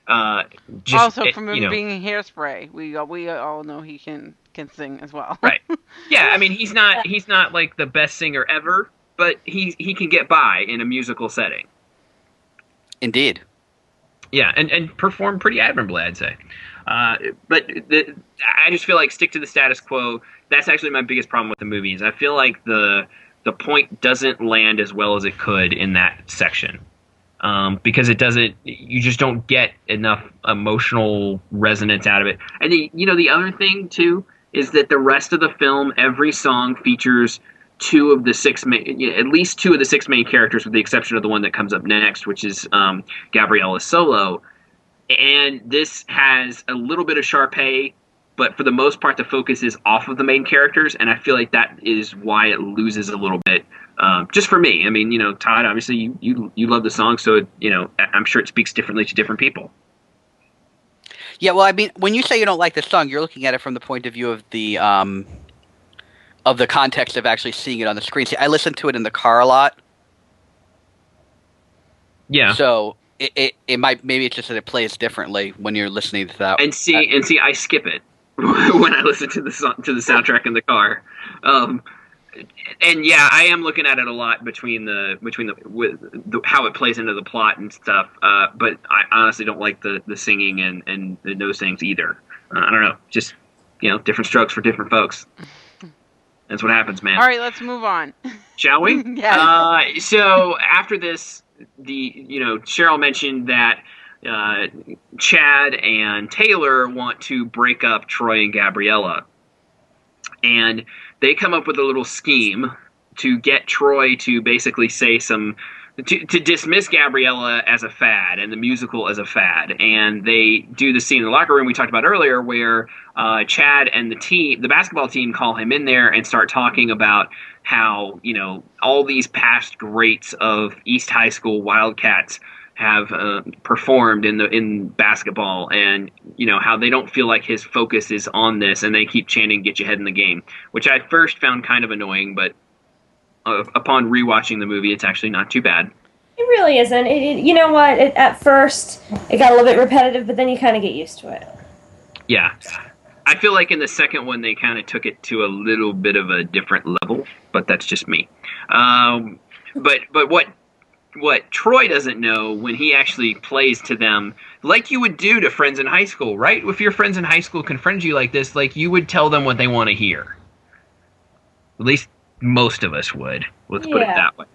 Uh, just, also, from it, him know, being Hairspray, we we all know he can, can sing as well. Right. Yeah, I mean, he's not he's not like the best singer ever, but he he can get by in a musical setting. Indeed. Yeah, and, and perform pretty admirably, I'd say. Uh, but the, I just feel like stick to the status quo. That's actually my biggest problem with the movies. I feel like the the point doesn't land as well as it could in that section um, because it doesn't. You just don't get enough emotional resonance out of it. And the, you know, the other thing too is that the rest of the film, every song features two of the six main, you know, at least two of the six main characters, with the exception of the one that comes up next, which is um, Gabriella Solo. And this has a little bit of Sharpay, but for the most part, the focus is off of the main characters, and I feel like that is why it loses a little bit. Um, just for me, I mean, you know, Todd, obviously, you you, you love the song, so it, you know, I'm sure it speaks differently to different people. Yeah, well, I mean, when you say you don't like the song, you're looking at it from the point of view of the um, of the context of actually seeing it on the screen. See, I listen to it in the car a lot. Yeah. So. It, it it might maybe it's just that it plays differently when you're listening to that. And see and see I skip it when I listen to the song, to the soundtrack in the car. Um, and yeah, I am looking at it a lot between the between the with the, how it plays into the plot and stuff. Uh, but I honestly don't like the, the singing and and the those things either. Uh, I don't know, just you know, different strokes for different folks. That's what happens, man. All right, let's move on. Shall we? Yes. Uh, so after this. The you know Cheryl mentioned that uh, Chad and Taylor want to break up Troy and Gabriella, and they come up with a little scheme to get Troy to basically say some to, to dismiss Gabriella as a fad and the musical as a fad, and they do the scene in the locker room we talked about earlier where uh, Chad and the team, the basketball team, call him in there and start talking about how, you know, all these past greats of East High School Wildcats have uh, performed in the in basketball, and, you know, how they don't feel like his focus is on this, and they keep chanting, "Get your head in the game," which I first found kind of annoying, but uh, upon rewatching the movie, it's actually not too bad. It really isn't. It, it, you know what? It, at first, it got a little bit repetitive, but then you kind of get used to it. Yeah. I feel like in the second one, they kind of took it to a little bit of a different level, but that's just me. Um, but but what what Troy doesn't know when he actually plays to them, like you would do to friends in high school, right? If your friends in high school confront you like this, like you would tell them what they want to hear. At least most of us would. Let's yeah. put it that way.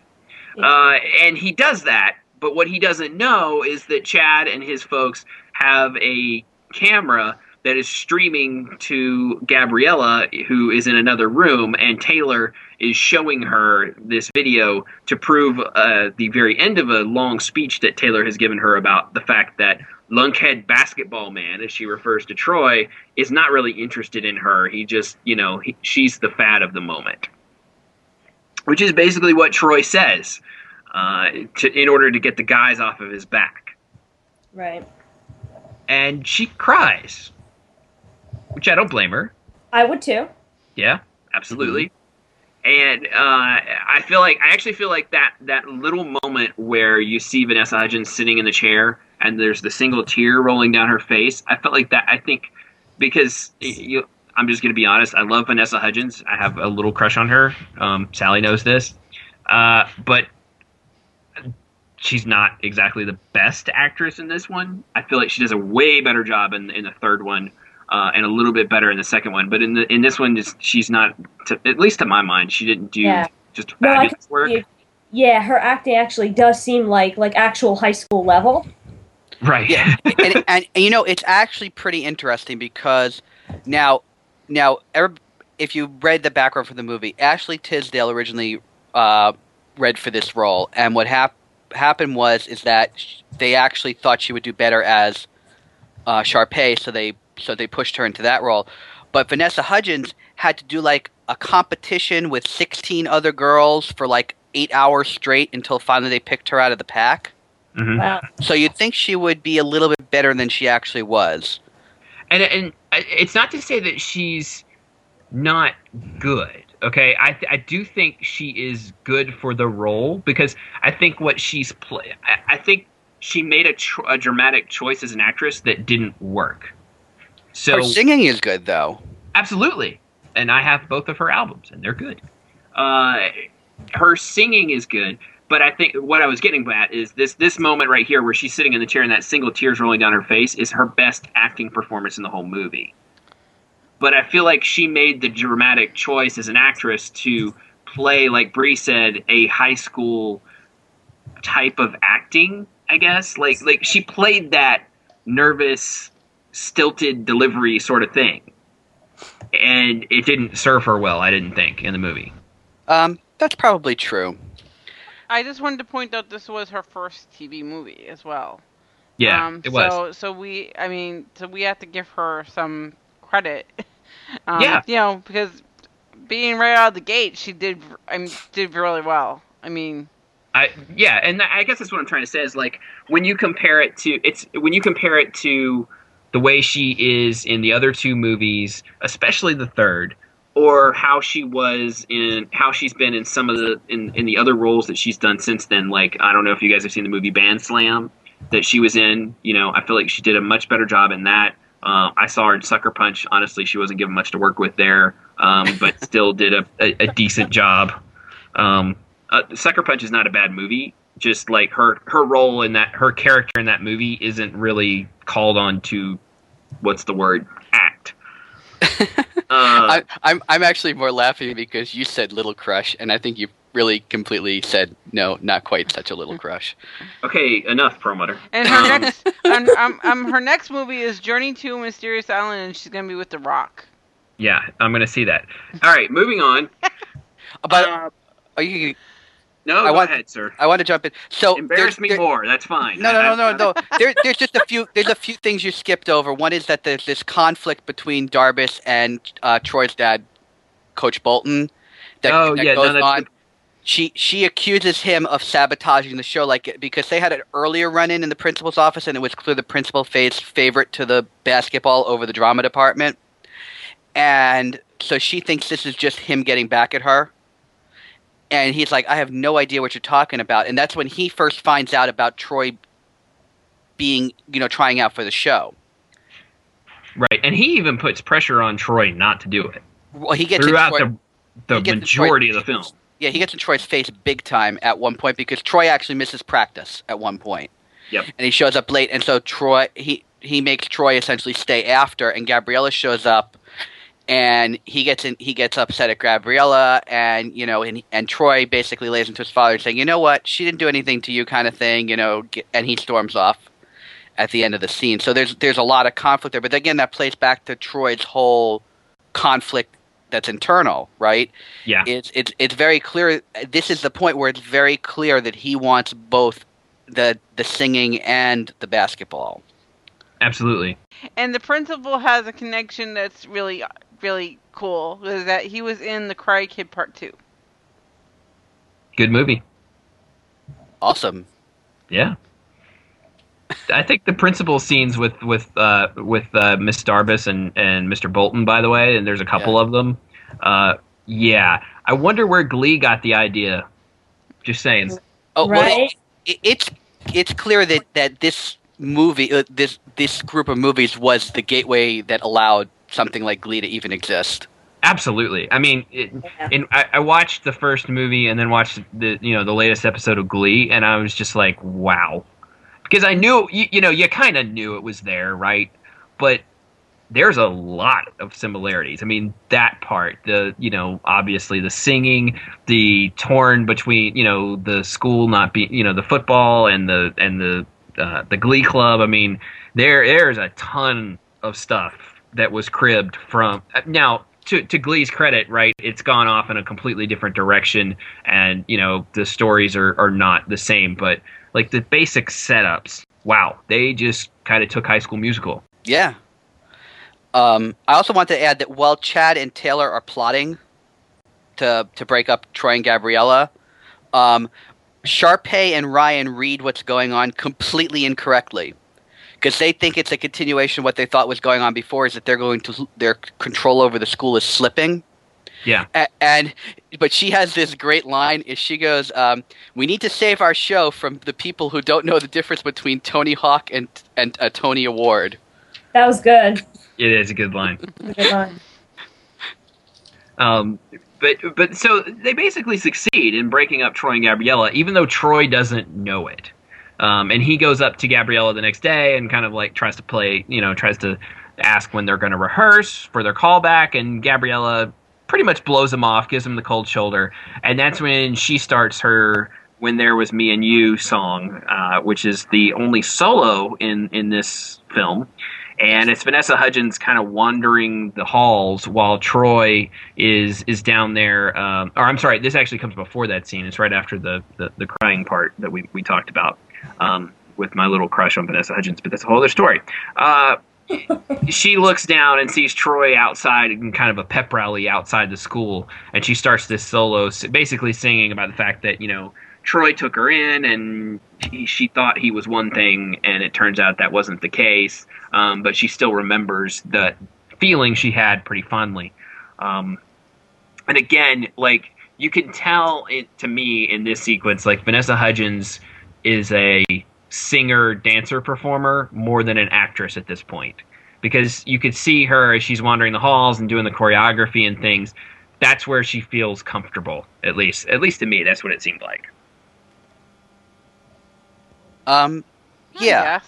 Yeah. Uh, and he does that, but what he doesn't know is that Chad and his folks have a camera that is streaming to Gabriella, who is in another room, and Taylor is showing her this video to prove uh, the very end of a long speech that Taylor has given her about the fact that Lunkhead Basketball Man, as she refers to Troy, is not really interested in her. He just, you know, he, she's the fad of the moment. Which is basically what Troy says uh, to, in order to get the guys off of his back. Right. And she cries. Which I don't blame her. I would too. Yeah, absolutely. And uh, I feel like I actually feel like that that little moment where you see Vanessa Hudgens sitting in the chair and there's the single tear rolling down her face. I felt like that. I think because you, I'm just going to be honest. I love Vanessa Hudgens. I have a little crush on her. Um, Sally knows this, uh, but she's not exactly the best actress in this one. I feel like she does a way better job in in the third one. Uh, and a little bit better in the second one, but in the, in this one, just, she's not. To, at least to my mind, she didn't do yeah. just fabulous no, work. You, yeah, her acting actually does seem like like actual high school level. Right. Yeah, and, and, and you know, it's actually pretty interesting because now now if you read the background for the movie, Ashley Tisdale originally uh, read for this role, and what hap- happened was is that sh- they actually thought she would do better as uh, Sharpay, so they so they pushed her into that role. But Vanessa Hudgens had to do like a competition with sixteen other girls for like eight hours straight until finally they picked her out of the pack. Mm-hmm. Wow. So you'd think she would be a little bit better than she actually was. And and it's not to say that she's not good, okay? I I do think she is good for the role because I think what she's play. I, I think she made a, tr- a dramatic choice as an actress that didn't work. So her singing is good, though. Absolutely. And I have both of her albums, and they're good. Uh, her singing is good. But I think what I was getting at is this this moment right here where she's sitting in the chair and that single tear's rolling down her face is her best acting performance in the whole movie. But I feel like she made the dramatic choice as an actress to play, like Brie said, a high school type of acting, I guess. Like like she played that nervous, stilted delivery sort of thing. And it didn't serve her well, I didn't think, in the movie. Um, that's probably true. I just wanted to point out this was her first T V movie as well. Yeah, um, it was. So, so we, I mean, so we have to give her some credit. Um, yeah, you know, because being right out of the gate, she did, I mean, did really well. I mean, I yeah, and I guess that's what I'm trying to say is like when you compare it to it's when you compare it to the way she is in the other two movies, especially the third. Or how she was in how she's been in some of the in, in the other roles that she's done since then. Like I don't know if you guys have seen the movie Band Slam that she was in. You know, I feel like she did a much better job in that. Uh, I saw her in Sucker Punch. Honestly, she wasn't given much to work with there, um, but still did a, a, a decent job. Um, uh, Sucker Punch is not a bad movie. Just like her her role in that her character in that movie isn't really called on to what's the word act. Uh, I, I'm I'm actually more laughing because you said little crush, and I think you really completely said no, not quite such a little crush. Okay, enough, Perlmutter. And her um, next, um, um, um, her next movie is Journey to Mysterious Island, and she's gonna be with The Rock. Yeah, I'm gonna see that. All right, moving on. But uh, are you? No, I go want, ahead, sir. I want to jump in. So embarrass me there, more. That's fine. No, no, no, no, no. there, there's just a few. There's a few things you skipped over. One is that there's this conflict between Darbus and uh, Troy's dad, Coach Bolton. That, oh, that yeah, goes no, on. She she accuses him of sabotaging the show, like because they had an earlier run-in in the principal's office, and it was clear the principal faced favorite to the basketball over the drama department, and so she thinks this is just him getting back at her. And he's like, I have no idea what you're talking about. And that's when he first finds out about Troy being, you know, trying out for the show. Right. And he even puts pressure on Troy not to do it. Well, he gets throughout Troy, the, the majority Troy, of the film. Yeah, he gets in Troy's face big time at one point because Troy actually misses practice at one point. Yep. And he shows up late. And so Troy, he, he makes Troy essentially stay after. And Gabriella shows up. And he gets in, he gets upset at Gabriella, and you know, and, and Troy basically lays into his father, saying, "You know what? She didn't do anything to you," kind of thing. You know, and he storms off at the end of the scene. So there's there's a lot of conflict there, but again, that plays back to Troy's whole conflict that's internal, right? Yeah, it's it's it's very clear. This is the point where it's very clear that he wants both the the singing and the basketball. Absolutely. And the principal has a connection that's really. really cool is that he was in The Karate Kid Part two. Good movie. Awesome. Yeah. I think the principal scenes with with uh, with uh, Miss Darbus and, and Mister Bolton, by the way, and there's a couple yeah. of them. Uh, yeah. I wonder where Glee got the idea. Just saying. Oh, right? Well, it's it's clear that, that this movie, uh, this this group of movies was the gateway that allowed something like Glee to even exist. Absolutely. I mean, it, yeah. in, I, I watched the first movie and then watched the you know the latest episode of Glee, and I was just like, wow, because I knew you, you know you kind of knew it was there, right? But there's a lot of similarities. I mean, that part, the you know obviously the singing, the torn between you know the school not being you know the football and the and the uh, the Glee Club. I mean, there there's a ton of stuff that was cribbed from. Now, to, to Glee's credit, right, it's gone off in a completely different direction, and, you know, the stories are, are not the same, but, like, the basic setups, wow, they just kind of took High School Musical. Yeah. Um, I also want to add that while Chad and Taylor are plotting to to break up Troy and Gabriella, um, Sharpay and Ryan read what's going on completely incorrectly, because they think it's a continuation of what they thought was going on before, is that they're going to their control over the school is slipping. Yeah. And, and but she has this great line. Is she goes, um, "We need to save our show from the people who don't know the difference between Tony Hawk and and a Tony Award." That was good. It is a good line. It's a good line. Um, but but so they basically succeed in breaking up Troy and Gabriella, even though Troy doesn't know it. Um, and he goes up to Gabriella the next day and kind of like tries to play, you know, tries to ask when they're going to rehearse for their callback. And Gabriella pretty much blows him off, gives him the cold shoulder. And that's when she starts her "When There Was Me and You" song, uh, which is the only solo in, in this film. And it's Vanessa Hudgens kind of wandering the halls while Troy is is down there. Um, or I'm sorry, this actually comes before that scene. It's right after the, the, the crying part that we, we talked about um, with my little crush on Vanessa Hudgens. But that's a whole other story. Uh, she looks down and sees Troy outside in kind of a pep rally outside the school. And she starts this solo basically singing about the fact that, you know, Troy took her in and she, she thought he was one thing, and it turns out that wasn't the case. Um, but she still remembers the feeling she had pretty fondly. Um, and again, like, you can tell it to me in this sequence, like, Vanessa Hudgens is a singer, dancer, performer more than an actress at this point, because you could see her as she's wandering the halls and doing the choreography and things. That's where she feels comfortable, at least, at least to me, that's what it seemed like. Um, yeah.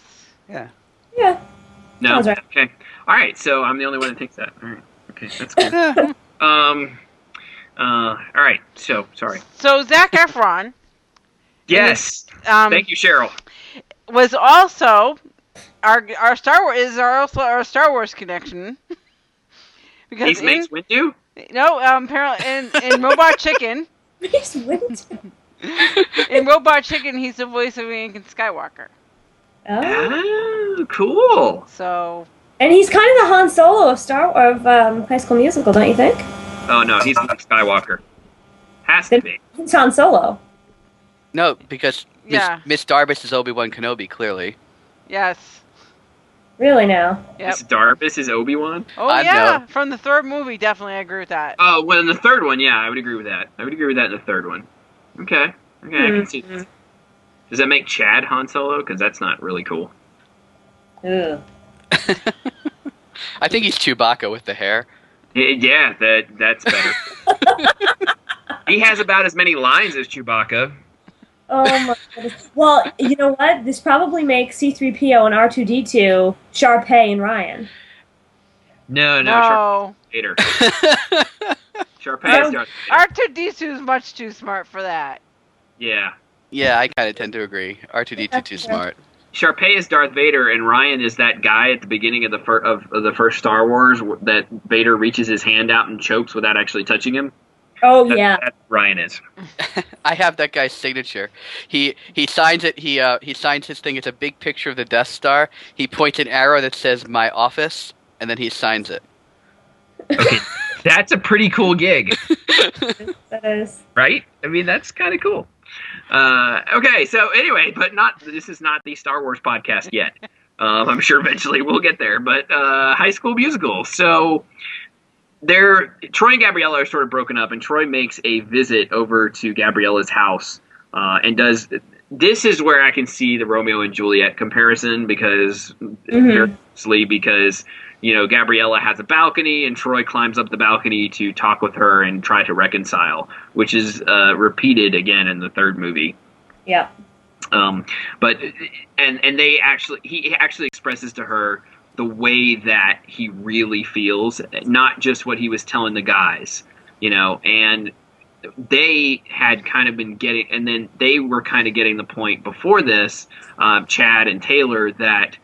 Yeah. Yeah. No. Right. Okay. All right. So I'm the only one that thinks that. All right. Okay. That's good. Cool. um, uh, all right. So, sorry. So, Zac Efron. Yes. This, um, thank you, Cheryl. Was also our, our Star Wars is our, also our Star Wars connection. Because he's in, Mace Windu? No, um, apparently in, in Robot Chicken. Mace Windu. In Robot Chicken, he's the voice of Anakin Skywalker. Oh. oh, cool! So, and he's kind of the Han Solo of Star of um, High School Musical, don't you think? Oh no, he's Luke Skywalker. Has then to be. He's Han Solo. No, because yeah. Miss Darbus is Obi-Wan Kenobi, clearly. Yes. Really now? Yep. Miss Darbus is Obi-Wan? Oh I yeah, know. From the third movie, definitely I agree with that. Oh well, in the third one, yeah, I would agree with that. I would agree with that in the third one. Okay. Okay, mm-hmm. I can see this. Does that make Chad Han Solo? Because that's not really cool. Ew. I think he's Chewbacca with the hair. Yeah, that that's better. He has about as many lines as Chewbacca. Oh my goodness. Well, you know what? This probably makes C three P O and R two D two Sharpay and Ryan. No, no, no. Sharpay is later. Sharpay. R two D two is much too smart for that. Yeah. Yeah, I kind of tend to agree. R two D two too smart. Sharpay is Darth Vader, and Ryan is that guy at the beginning of the fir- of, of the first Star Wars that Vader reaches his hand out and chokes without actually touching him. Oh that, yeah, that's what Ryan is. I have that guy's signature. He he signs it. He uh, he signs his thing. It's a big picture of the Death Star. He points an arrow that says "My Office," and then he signs it. Okay, that's a pretty cool gig. That is right. I mean, that's kind of cool. Uh, okay, so anyway, but not this is not the Star Wars podcast yet. Um, I'm sure eventually we'll get there. But uh, High School Musical. So they're Troy and Gabriella are sort of broken up, and Troy makes a visit over to Gabriella's house uh, and does. This is where I can see the Romeo and Juliet comparison because, mm-hmm. because you know Gabriella has a balcony and Troy climbs up the balcony to talk with her and try to reconcile, which is uh, repeated again in the third movie. Yeah. Um. But and and they actually he actually expresses to her the way that he really feels, not just what he was telling the guys, you know, and. They had kind of been getting, and then they were kind of getting the point before this, uh, Chad and Taylor, that,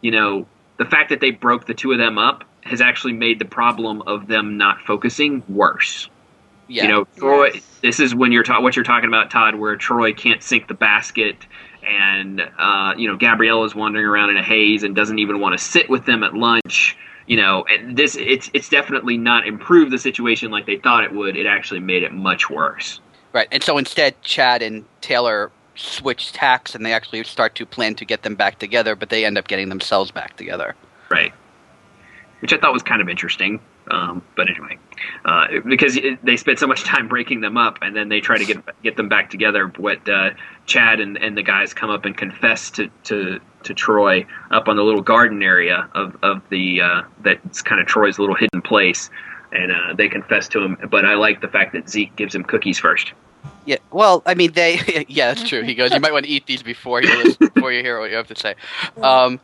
you know, the fact that they broke the two of them up has actually made the problem of them not focusing worse. Yeah. You know, Troy, yes. This is when you're ta- what you're talking about, Todd, where Troy can't sink the basket, and uh, you know, Gabriella's wandering around in a haze and doesn't even want to sit with them at lunch. You know, and this it's it's definitely not improved the situation like they thought it would. It actually made it much worse. Right, and so instead, Chad and Taylor switch tacks, and they actually start to plan to get them back together, but they end up getting themselves back together. Right, which I thought was kind of interesting. Um, but anyway, uh, because it, they spent so much time breaking them up, and then they try to get get them back together. What uh, Chad and, and the guys come up and confess to, to, to Troy up on the little garden area of of the uh, that's kind of Troy's little hidden place, and uh, they confess to him. But I like the fact that Zeke gives him cookies first. Yeah, well, I mean, they yeah, that's true. He goes, you might want to eat these before you listen, before you hear what you have to say. Um,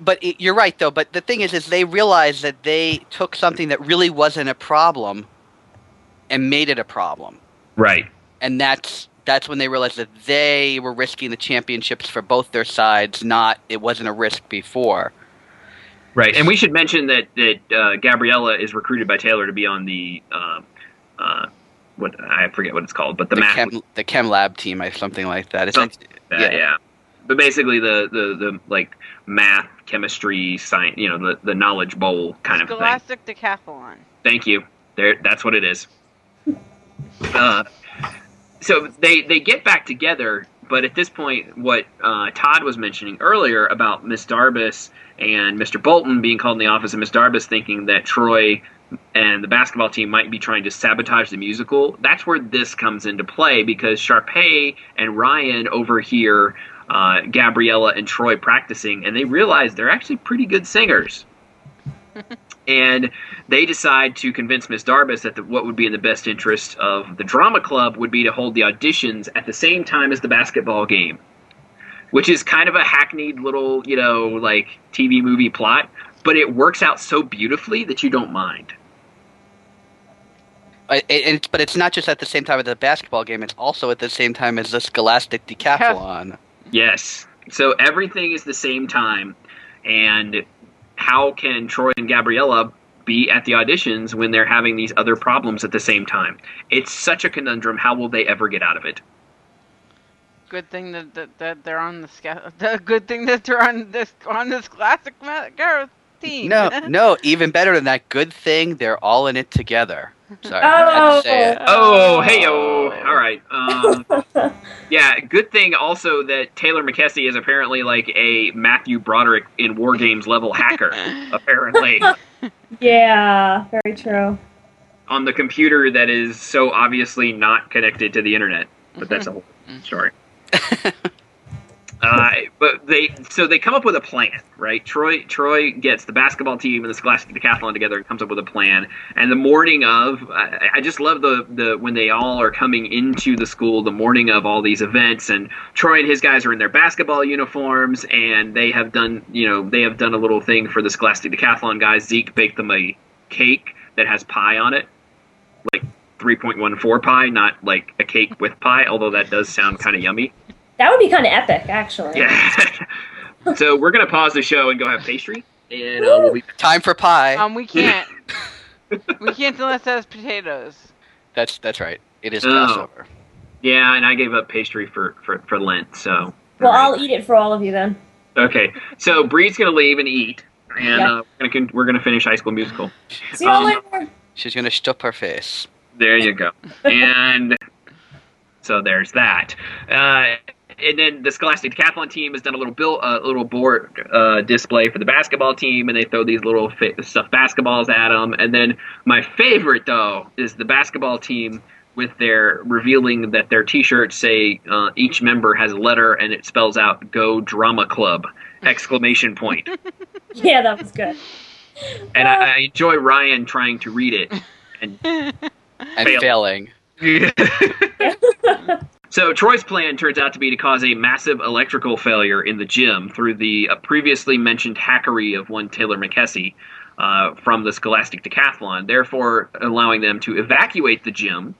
But you're right, though. But the thing is, is they realized that they took something that really wasn't a problem and made it a problem. Right. And that's that's when they realized that they were risking the championships for both their sides. Not it wasn't a risk before. Right. And we should mention that that uh, Gabriella is recruited by Taylor to be on the uh, uh, what I forget what it's called, but the the, math chem, the chem lab team or something like that. It's something like, that yeah. yeah. But basically, the, the, the like math, chemistry, science, you know, the, the knowledge bowl kind of thing. Scholastic decathlon. Thank you. There, that's what it is. Uh, so they they get back together, but at this point, what uh, Todd was mentioning earlier about Miss Darbus and Mister Bolton being called in the office, and Miss Darbus thinking that Troy and the basketball team might be trying to sabotage the musical. That's where this comes into play, because Sharpay and Ryan overhear Uh, Gabriella and Troy practicing, and they realize they're actually pretty good singers. And they decide to convince Miss Darbus that the, what would be in the best interest of the drama club would be to hold the auditions at the same time as the basketball game, which is kind of a hackneyed little, you know, like T V movie plot, but it works out so beautifully that you don't mind. Uh, it, it, but it's not just at the same time as the basketball game, it's also at the same time as the Scholastic Decathlon. Yes. So everything is the same time. And how can Troy and Gabriella be at the auditions when they're having these other problems at the same time? It's such a conundrum. How will they ever get out of it? Good thing that that, that they're on the sca- the good thing that they're on this on this classic girl team. No, no, even better than that. Good thing they're all in it together. Sorry, oh. I had to say it. Oh, hey-oh. All right. Um, yeah, good thing also that Taylor McKessie is apparently like a Matthew Broderick in War Games level hacker, apparently. Yeah, very true. On the computer that is so obviously not connected to the internet. But that's a whole story. Uh, but they so they come up with a plan, right? Troy Troy gets the basketball team and the Scholastic Decathlon together and comes up with a plan. And the morning of, I, I just love the, the when they all are coming into the school, the morning of all these events, and Troy and his guys are in their basketball uniforms, and they have done you know they have done a little thing for the Scholastic Decathlon guys. Zeke baked them a cake that has pie on it, like three point one four pie, not like a cake with pie, although that does sound kind of yummy. That would be kind of epic, actually. Yeah. So we're going to pause the show and go have pastry. And uh, we'll be time for pie. Um, we can't. we can't unless that's potatoes. That's that's right. It is oh. Passover. Yeah, and I gave up pastry for, for, for Lent, so. Well, right. I'll eat it for all of you then. Okay. So Bree's going to leave and eat. And yep. uh, we're going to we're gonna finish High School Musical. See you um, all later. She's going to stuff her face. There you go. And so there's that. Uh... And then the Scholastic Decathlon team has done a little bill, a uh, little board uh, display for the basketball team, and they throw these little fa- stuffed basketballs at them. And then my favorite, though, is the basketball team with their revealing that their T-shirts say uh, each member has a letter, and it spells out "Go Drama Club!" exclamation point. Yeah, that was good. And uh, I, I enjoy Ryan trying to read it and, and failing. failing. So Troy's plan turns out to be to cause a massive electrical failure in the gym through the uh, previously mentioned hackery of one Taylor McKessie uh, from the Scholastic Decathlon, therefore allowing them to evacuate the gym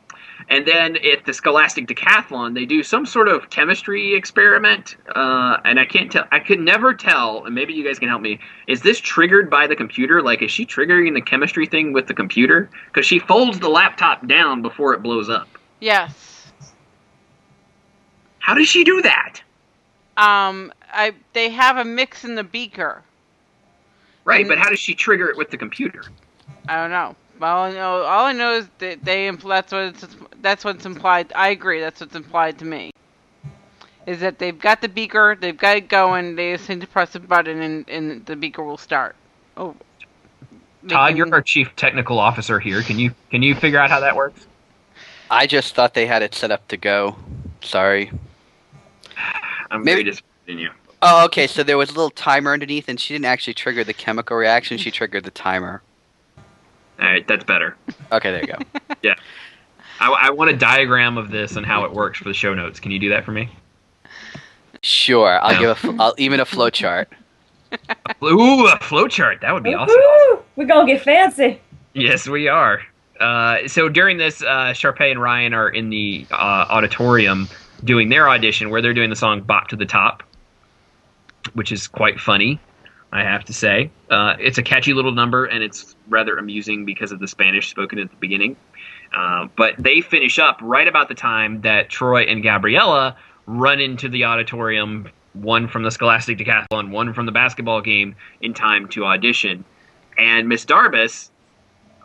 And then at the Scholastic Decathlon, they do some sort of chemistry experiment, uh, and I can't tell. I could never tell, and maybe you guys can help me. Is this triggered by the computer? Like, is she triggering the chemistry thing with the computer? Because she folds the laptop down before it blows up. Yes. How does she do that? Um, I they have a mix in the beaker. Right, and but how does she trigger it with the computer? I don't know. All I know, all I know is that they that's what it's, that's what's implied. I agree. That's what's implied to me. Is that they've got the beaker, they've got it going. They just need to press a button, and, and the beaker will start. Oh, Todd, you're our chief technical officer here. Can you can you figure out how that works? I just thought they had it set up to go. Sorry. I'm very disappointed in you. Oh, okay. So there was a little timer underneath, and she didn't actually trigger the chemical reaction. She triggered the timer. All right, that's better. Okay, there you go. Yeah. I, I want a diagram of this and how it works for the show notes. Can you do that for me? Sure. I'll no. give a, I'll, even a flow chart. Ooh, a flow chart. That would be awesome. We're going to get fancy. Yes, we are. Uh, so during this, uh, Sharpay and Ryan are in the uh, auditorium doing their audition where they're doing the song Bop to the Top, which is quite funny. I have to say. Uh, it's a catchy little number, and it's rather amusing because of the Spanish spoken at the beginning. Uh, but they finish up right about the time that Troy and Gabriella run into the auditorium, one from the Scholastic Decathlon, one from the basketball game, in time to audition. And Miss Darbus,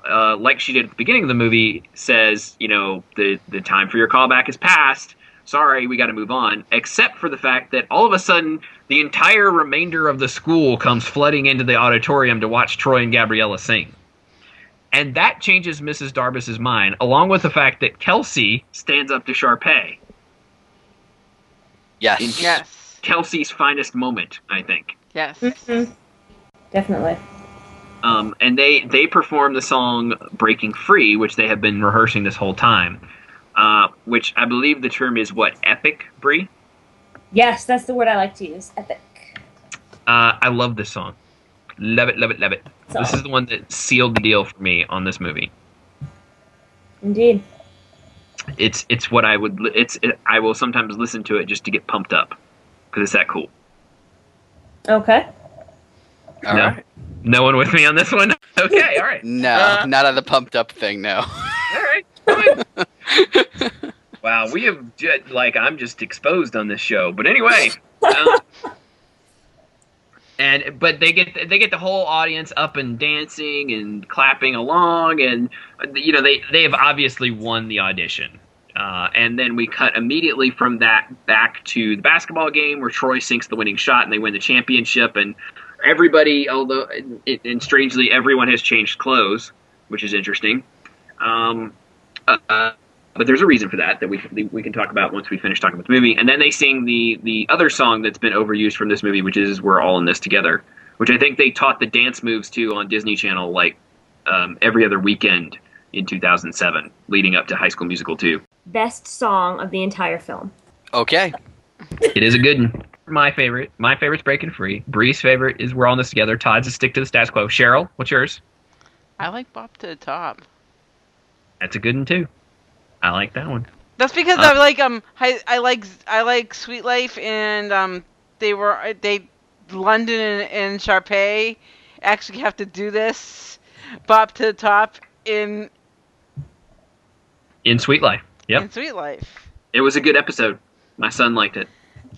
uh, like she did at the beginning of the movie, says, you know, the, the time for your callback is past. Sorry, we got to move on, except for the fact that all of a sudden the entire remainder of the school comes flooding into the auditorium to watch Troy and Gabriella sing. And that changes Missus Darbus's mind, along with the fact that Kelsey stands up to Sharpay. Yes. In yes. Kelsey's finest moment, I think. Yes. Mm-hmm. Definitely. Um, and they, they perform the song Breaking Free, which they have been rehearsing this whole time. Uh, which I believe the term is, what, epic, Brie? Yes, that's the word I like to use, epic. Uh, I love this song. Love it, love it, love it. So. This is the one that sealed the deal for me on this movie. Indeed. It's it's what I would, it's it, I will sometimes listen to it just to get pumped up, because it's that cool. Okay. All no? right. No one with me on this one? Okay, all right. No, uh, not on the pumped up thing, no. All right. Wow, we have just, like I'm just exposed on this show. But anyway, um, and but they get they get the whole audience up and dancing and clapping along, and you know they they have obviously won the audition. Uh, and then we cut immediately from that back to the basketball game where Troy sinks the winning shot and they win the championship. And everybody, although and, and strangely everyone has changed clothes, which is interesting. Um. Uh, but there's a reason for that that we we can talk about once we finish talking about the movie. And then they sing the the other song that's been overused from this movie, which is We're All in This Together, which I think they taught the dance moves to on Disney Channel like um, every other weekend in two thousand seven, leading up to High School Musical two. Best song of the entire film. Okay. It is a good one. My favorite. My favorite's Breaking Free. Bree's favorite is We're All in This Together. Todd's is Stick to the Status Quo. Cheryl, what's yours? I like Bop to the Top. That's a good one too. I like that one. That's because uh, I like um I, I like I like Sweet Life, and um they were they London and, and Sharpay actually have to do this Bop to the Top in in Sweet Life. Yep. In Sweet Life. It was a good episode. My son liked it.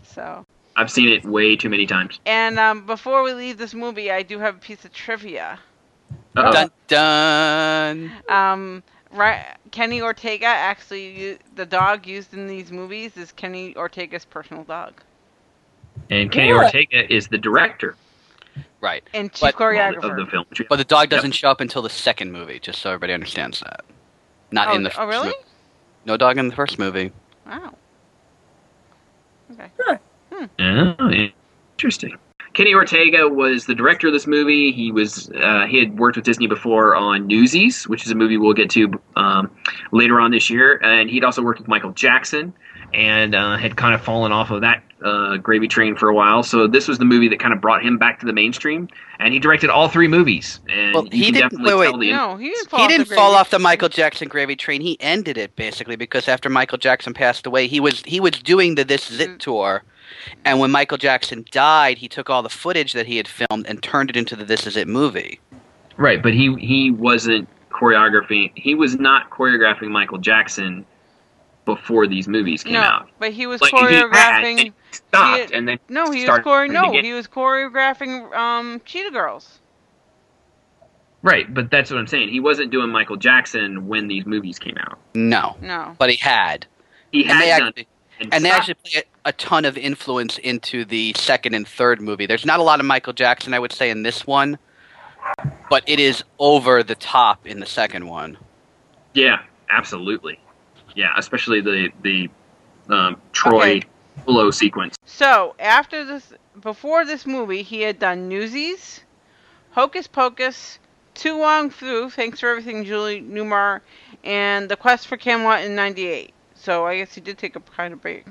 So I've seen it way too many times. And um before we leave this movie, I do have a piece of trivia. Uh-oh. Dun dun. Um. Right, Kenny Ortega actually, the dog used in these movies is Kenny Ortega's personal dog. And Kenny really? Ortega is the director. Right. And chief but, choreographer. Of the film. But the dog doesn't yep. show up until the second movie, just so everybody understands that. Not oh, in the first Oh, really? Movie. No dog in the first movie. Wow. Okay. Huh. Hmm. Oh, interesting. Kenny Ortega was the director of this movie. He was uh, he had worked with Disney before on Newsies, which is a movie we'll get to um, later on this year. And he'd also worked with Michael Jackson and uh, had kind of fallen off of that uh, gravy train for a while. So this was the movie that kind of brought him back to the mainstream. And he directed all three movies. And well, he didn't, wait, wait, no, he didn't fall, he off, didn't the fall off the Michael Jackson gravy train. He ended it, basically, because after Michael Jackson passed away, he was he was doing the This Is It mm-hmm. tour. And when Michael Jackson died, he took all the footage that he had filmed and turned it into the This Is It movie. Right, but he, he wasn't choreographing. He was not choreographing Michael Jackson before these movies came no, out. But he was like, choreographing. He, had, and he stopped he had, and then no, he was chore- No, he was choreographing um, Cheetah Girls. Right, but that's what I'm saying. He wasn't doing Michael Jackson when these movies came out. No, no, but he had. He had. And they, actually, and and they actually played a ton of influence into the second and third movie. There's not a lot of Michael Jackson, I would say, in this one. But it is over the top in the second one. Yeah, absolutely. Yeah, especially the the um, Troy okay. Bolton sequence. So after this, before this movie, he had done Newsies, Hocus Pocus, Tu Wong Fu, Thanks for Everything, Julie Newmar, and The Quest for Camelot in ninety-eight. So I guess he did take a kind of break.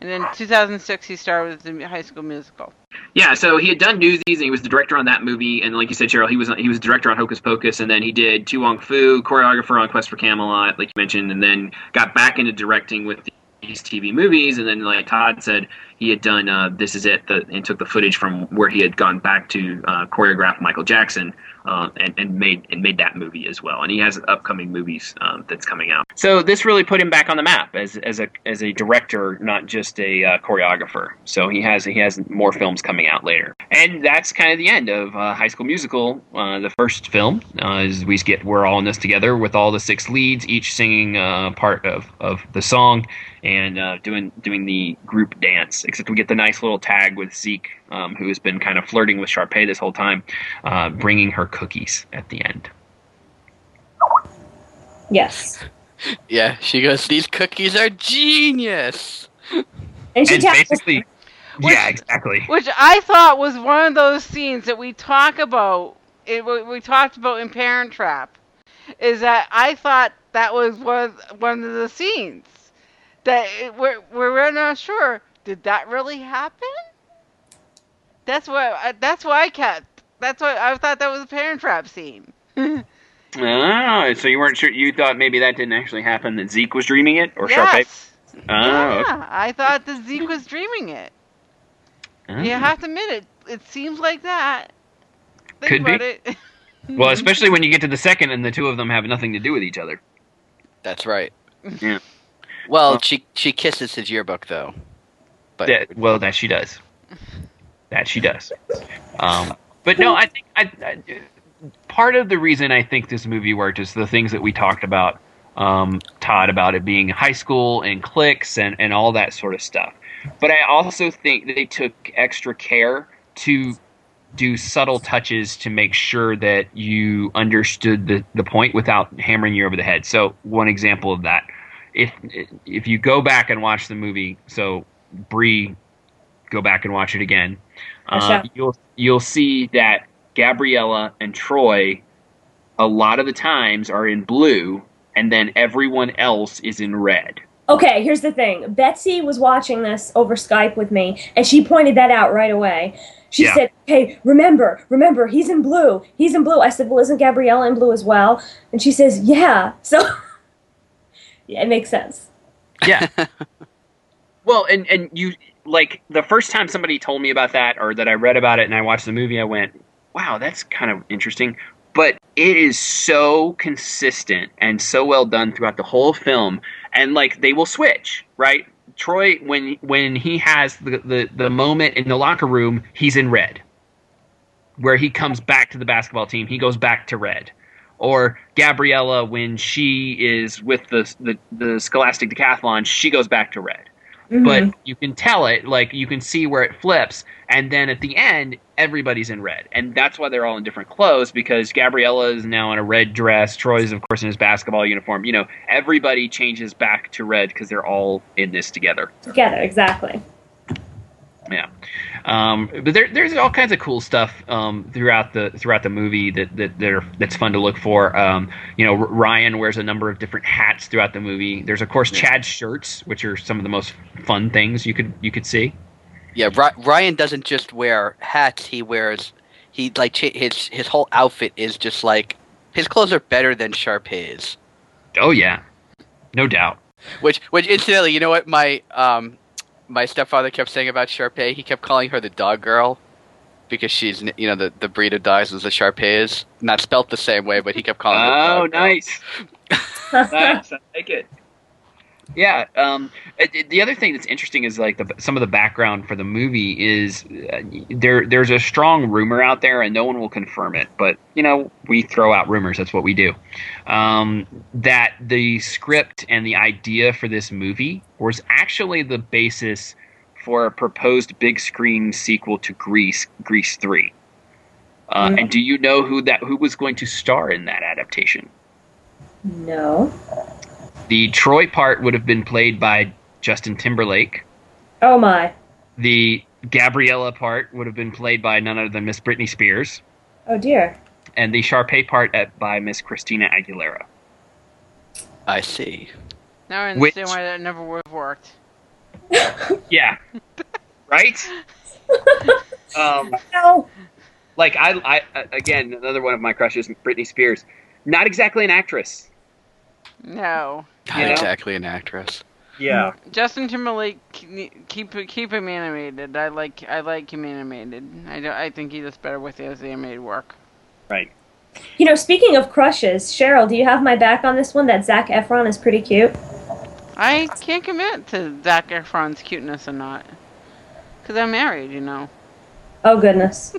And then two thousand six, he starred with the High School Musical. Yeah, so he had done Newsies, and he was the director on that movie. And like you said, Cheryl, he was he was director on Hocus Pocus, and then he did Tu Wong Fu, choreographer on Quest for Camelot, like you mentioned, and then got back into directing with these T V movies. And then, like Todd said, he had done uh, This Is It, the, and took the footage from where he had gone back to uh, choreograph Michael Jackson, uh, and, and made and made that movie as well. And he has upcoming movies um, that's coming out. So this really put him back on the map as as a as a director, not just a uh, choreographer. So he has he has more films coming out later. And that's kind of the end of uh, High School Musical, uh, the first film. Uh, is we get we're all in this together with all the six leads, each singing uh, part of, of the song and uh, doing doing the group dance. Except we get the nice little tag with Zeke, um, who has been kind of flirting with Sharpay this whole time, uh, bringing her cookies at the end. Yes. Yeah, she goes, these cookies are genius! And she and basically, which, yeah, exactly. Which I thought was one of those scenes that we talk about, it, we talked about in Parent Trap, is that I thought that was one of, one of the scenes. That it, we're, we're not sure. Did that really happen? That's what. That's why I kept. That's why I thought that was a Parent Trap scene. Oh, so you weren't sure? You thought maybe that didn't actually happen? That Zeke was dreaming it, or yes. Sharpay? Oh, yeah, okay. I thought that Zeke was dreaming it. Oh. You have to admit it. It seems like that. Think Could about be. It. Well, especially when you get to the second, and the two of them have nothing to do with each other. That's right. Yeah. Well, well she she kisses his yearbook though. But that, well, that she does. That she does. Um, but no, I think I, I, part of the reason I think this movie worked is the things that we talked about, um, Todd, about it being high school and cliques and, and all that sort of stuff. But I also think they took extra care to do subtle touches to make sure that you understood the, the point without hammering you over the head. So one example of that, if if you go back and watch the movie, so... Brie, go back and watch it again. Uh, you'll you'll see that Gabriella and Troy, a lot of the times, are in blue, and then everyone else is in red. Okay, here's the thing. Betsy was watching this over Skype with me, and she pointed that out right away. She yeah. said, hey, remember, remember, he's in blue. He's in blue. I said, well, isn't Gabriella in blue as well? And she says, yeah. So, yeah, it makes sense. Yeah. Well, and, and you, like, the first time somebody told me about that or that I read about it and I watched the movie, I went, wow, that's kind of interesting. But it is so consistent and so well done throughout the whole film. And, like, they will switch, right? Troy, when when he has the, the, the moment in the locker room, he's in red. Where he comes back to the basketball team, he goes back to red. Or Gabriella, when she is with the the, the Scholastic Decathlon, she goes back to red. Mm-hmm. But you can tell it, like, you can see where it flips, and then at the end, everybody's in red. And that's why they're all in different clothes, because Gabriella is now in a red dress, Troy's, of course, in his basketball uniform. You know, everybody changes back to red because they're all in this together. Together, exactly. Yeah. Um, but there, there's all kinds of cool stuff um, throughout the throughout the movie that that, that are, that's fun to look for. Um, you know, Ryan wears a number of different hats throughout the movie. There's of course Chad's shirts, which are some of the most fun things you could you could see. Yeah, Ryan doesn't just wear hats. He wears he like his his whole outfit is just like his clothes are better than Sharpay's. Oh yeah, no doubt. Which which incidentally, you know what my um my stepfather kept saying about Sharpay? He kept calling her the dog girl because she's you know the, the breed of dogs is the Sharpays, not spelt the same way, but he kept calling her the dog girl. Oh, nice. Nice, I like it. Yeah, um, the other thing that's interesting is like the, some of the background for the movie is uh, there. There's a strong rumor out there, and no one will confirm it. But you know, we throw out rumors. That's what we do. Um, that the script and the idea for this movie was actually the basis for a proposed big screen sequel to Grease, Grease three. Uh, mm-hmm. And do you know who that who was going to star in that adaptation? No. The Troy part would have been played by Justin Timberlake. Oh, my. The Gabriella part would have been played by none other than Miss Britney Spears. Oh, dear. And the Sharpay part at, by Miss Christina Aguilera. I see. Now I understand why that never would have worked. Yeah. Right? um, no. Like, I, I, again, another one of my crushes, Britney Spears. Not exactly an actress. No. Not you know? Exactly an actress. Yeah. Justin Timberlake, keep keep him animated. I like I like him animated. I don't, I think he does better with his animated work. Right. You know, speaking of crushes, Cheryl, do you have my back on this one? That Zac Efron is pretty cute. I can't commit to Zac Efron's cuteness or not, because I'm married, you know. Oh goodness.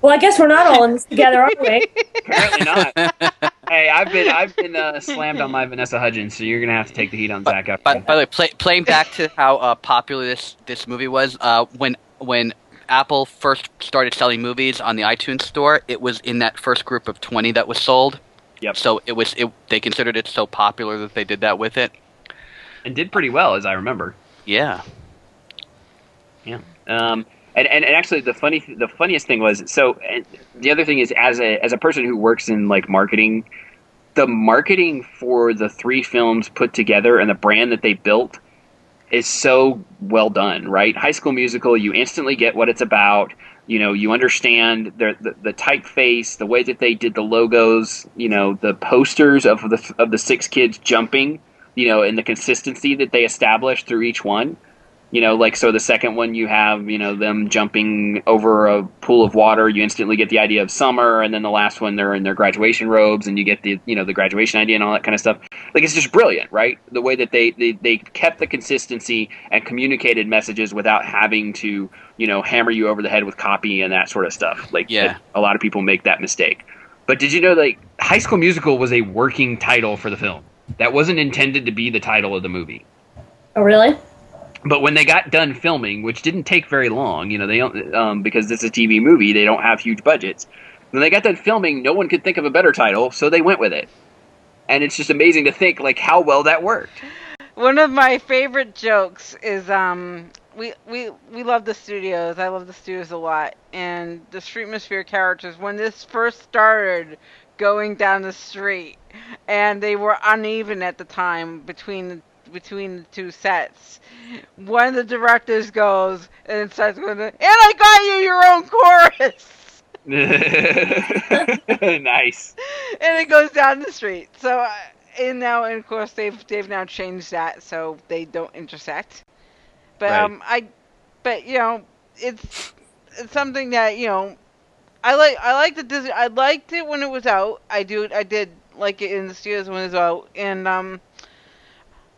Well, I guess we're not all in this together, are we? Apparently not. Hey, I've been I've been uh, slammed on my Vanessa Hudgens, so you're gonna have to take the heat on Zac Efron. By, by the way, play, playing back to how uh, popular this, this movie was, uh, when when Apple first started selling movies on the iTunes store, it was in that first group of twenty that was sold. Yep. So it was it, they considered it so popular that they did that with it, and did pretty well, as I remember. Yeah. Yeah. Um. And, and and actually, the funny the funniest thing was so. And the other thing is, as a as a person who works in like marketing, the marketing for the three films put together and the brand that they built is so well done, right? High School Musical, you instantly get what it's about. You know, you understand the the, the typeface, the way that they did the logos. You know, the posters of the of the six kids jumping. You know, and the consistency that they established through each one. You know, like, so the second one you have, you know, them jumping over a pool of water. You instantly get the idea of summer. And then the last one, they're in their graduation robes and you get the, you know, the graduation idea and all that kind of stuff. Like, it's just brilliant, right? The way that they, they, they kept the consistency and communicated messages without having to, you know, hammer you over the head with copy and that sort of stuff. Like, yeah. A lot of people make that mistake. But did you know, like, High School Musical was a working title for the film. That wasn't intended to be the title of the movie. Oh, really? But when they got done filming, which didn't take very long, you know, they don't, um, because this is a T V movie, they don't have huge budgets. When they got done filming, no one could think of a better title, so they went with it. And it's just amazing to think, like, how well that worked. One of my favorite jokes is, um, we we we love the studios. I love the studios a lot, and the Streetmosphere characters. When this first started going down the street, and they were uneven at the time between the between the two sets, one of the directors goes and starts going, and I got you your own chorus. Nice. And it goes down the street. So, and now, and of course, they've they've now changed that so they don't intersect. But right. um, I, but you know, it's it's something that you know, I like I like the Disney. I liked it when it was out. I do I did like it in the studios when it was out, and um.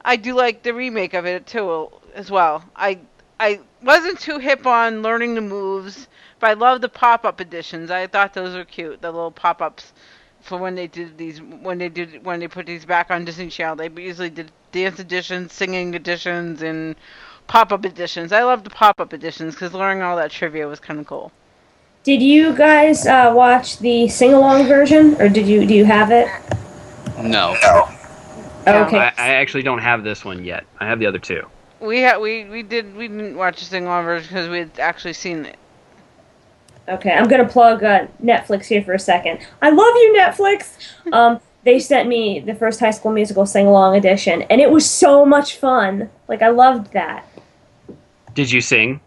I do like the remake of it too, as well. I I wasn't too hip on learning the moves, but I love the pop-up editions. I thought those were cute, the little pop-ups for when they did these, when they did when they put these back on Disney Channel. They usually did dance editions, singing editions, and pop-up editions. I loved the pop-up editions because learning all that trivia was kind of cool. Did you guys uh, watch the sing-along version, or did you do you have it? No. No. Yeah. Okay. I, I actually don't have this one yet. I have the other two. We ha- we we did we didn't watch the sing-along version because we had actually seen it. Okay, I'm gonna plug uh, Netflix here for a second. I love you, Netflix. um, they sent me the first High School Musical sing-along edition, and it was so much fun. Like I loved that. Did you sing?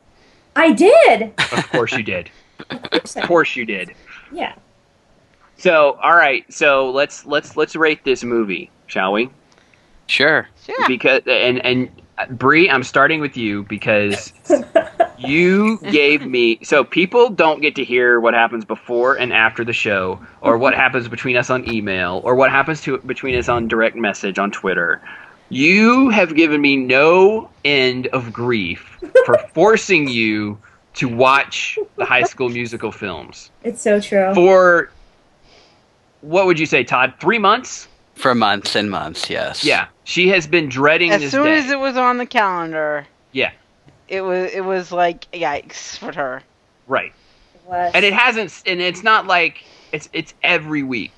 I did. Of course you did. Of course you did. Yeah. So, all right. So let's let's let's rate this movie, shall we? Sure. Yeah. Because and and Brie, I'm starting with you because you gave me. So people don't get to hear what happens before and after the show, or what happens between us on email, or what happens to between us on direct message on Twitter. You have given me no end of grief for forcing you to watch the High School Musical films. It's so true. For, what would you say, Todd, three months? For months and months, yes. Yeah. She has been dreading as this soon day. As it was on the calendar. Yeah. It was It was like, yikes for her. Right. It was. And it hasn't, and it's not like, it's it's every week.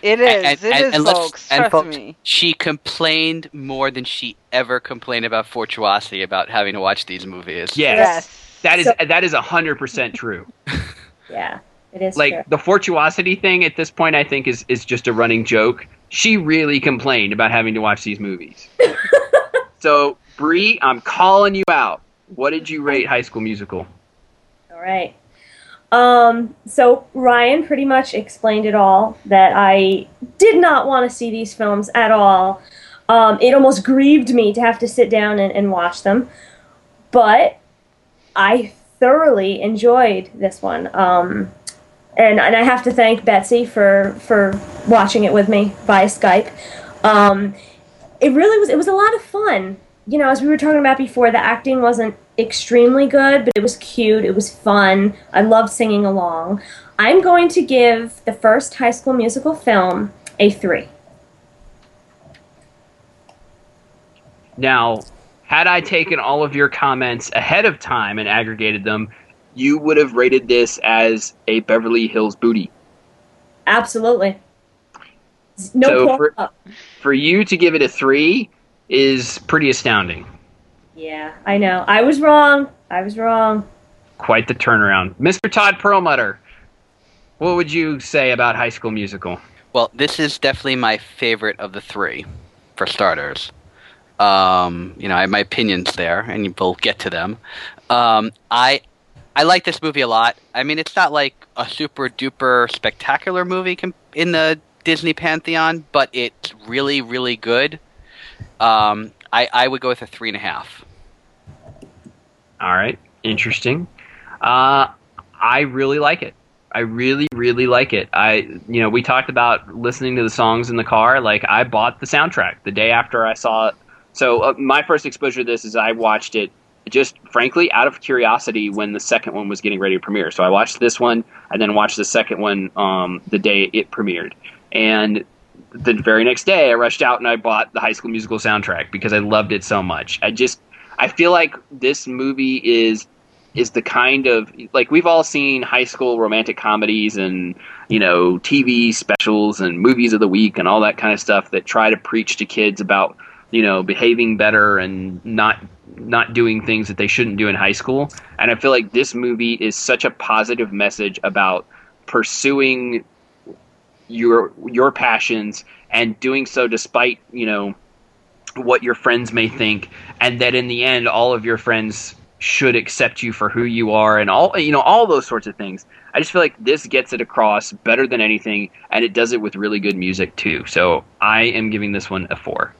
It is. And, and, it and, is, and folks. And trust folks, me. She complained more than she ever complained about Fortuosity, about having to watch these movies. Yes. yes. That is so, that is one hundred percent true. Yeah, it is like, true. The Fortuosity thing at this point, I think, is, is just a running joke. She really complained about having to watch these movies. So, Brie, I'm calling you out. What did you rate High School Musical? All right. Um, so Ryan pretty much explained it all, that I did not want to see these films at all. Um, it almost grieved me to have to sit down and, and watch them. But I thoroughly enjoyed this one. Um, and, and I have to thank Betsy for, for watching it with me via Skype. Um, it really was, it was a lot of fun. You know, as we were talking about before, the acting wasn't extremely good, but it was cute. It was fun. I loved singing along. I'm going to give the first High School Musical film a three. Now, had I taken all of your comments ahead of time and aggregated them, you would have rated this as a Beverly Hills Booty. Absolutely. No so pull for, up. For you to give it a three is pretty astounding. Yeah, I know. I was wrong. I was wrong. Quite the turnaround. Mister Todd Perlmutter, what would you say about High School Musical? Well, this is definitely my favorite of the three, for starters. Um, you know, I have my opinions there, and we'll get to them. Um, I I like this movie a lot. I mean, it's not like a super-duper spectacular movie in the Disney pantheon, but it's really, really good. Um, I, I would go with a three and a half. All right. Interesting. Uh, I really like it. I really, really like it. I, you know, we talked about listening to the songs in the car. Like, I bought the soundtrack the day after I saw it. So uh, my first exposure to this is I watched it just, frankly, out of curiosity when the second one was getting ready to premiere. So I watched this one and then watched the second one um, the day it premiered. And the very next day, I rushed out and I bought the High School Musical soundtrack because I loved it so much. I just, I feel like this movie is is the kind of, like, we've all seen high school romantic comedies and, you know, T V specials and movies of the week and all that kind of stuff that try to preach to kids about, you know, behaving better and not not doing things that they shouldn't do in high school. And I feel like this movie is such a positive message about pursuing your your passions and doing so despite, you know, what your friends may think, and that in the end all of your friends should accept you for who you are and all, you know, all those sorts of things. I just feel like this gets it across better than anything, and it does it with really good music too. So I am giving this one a four.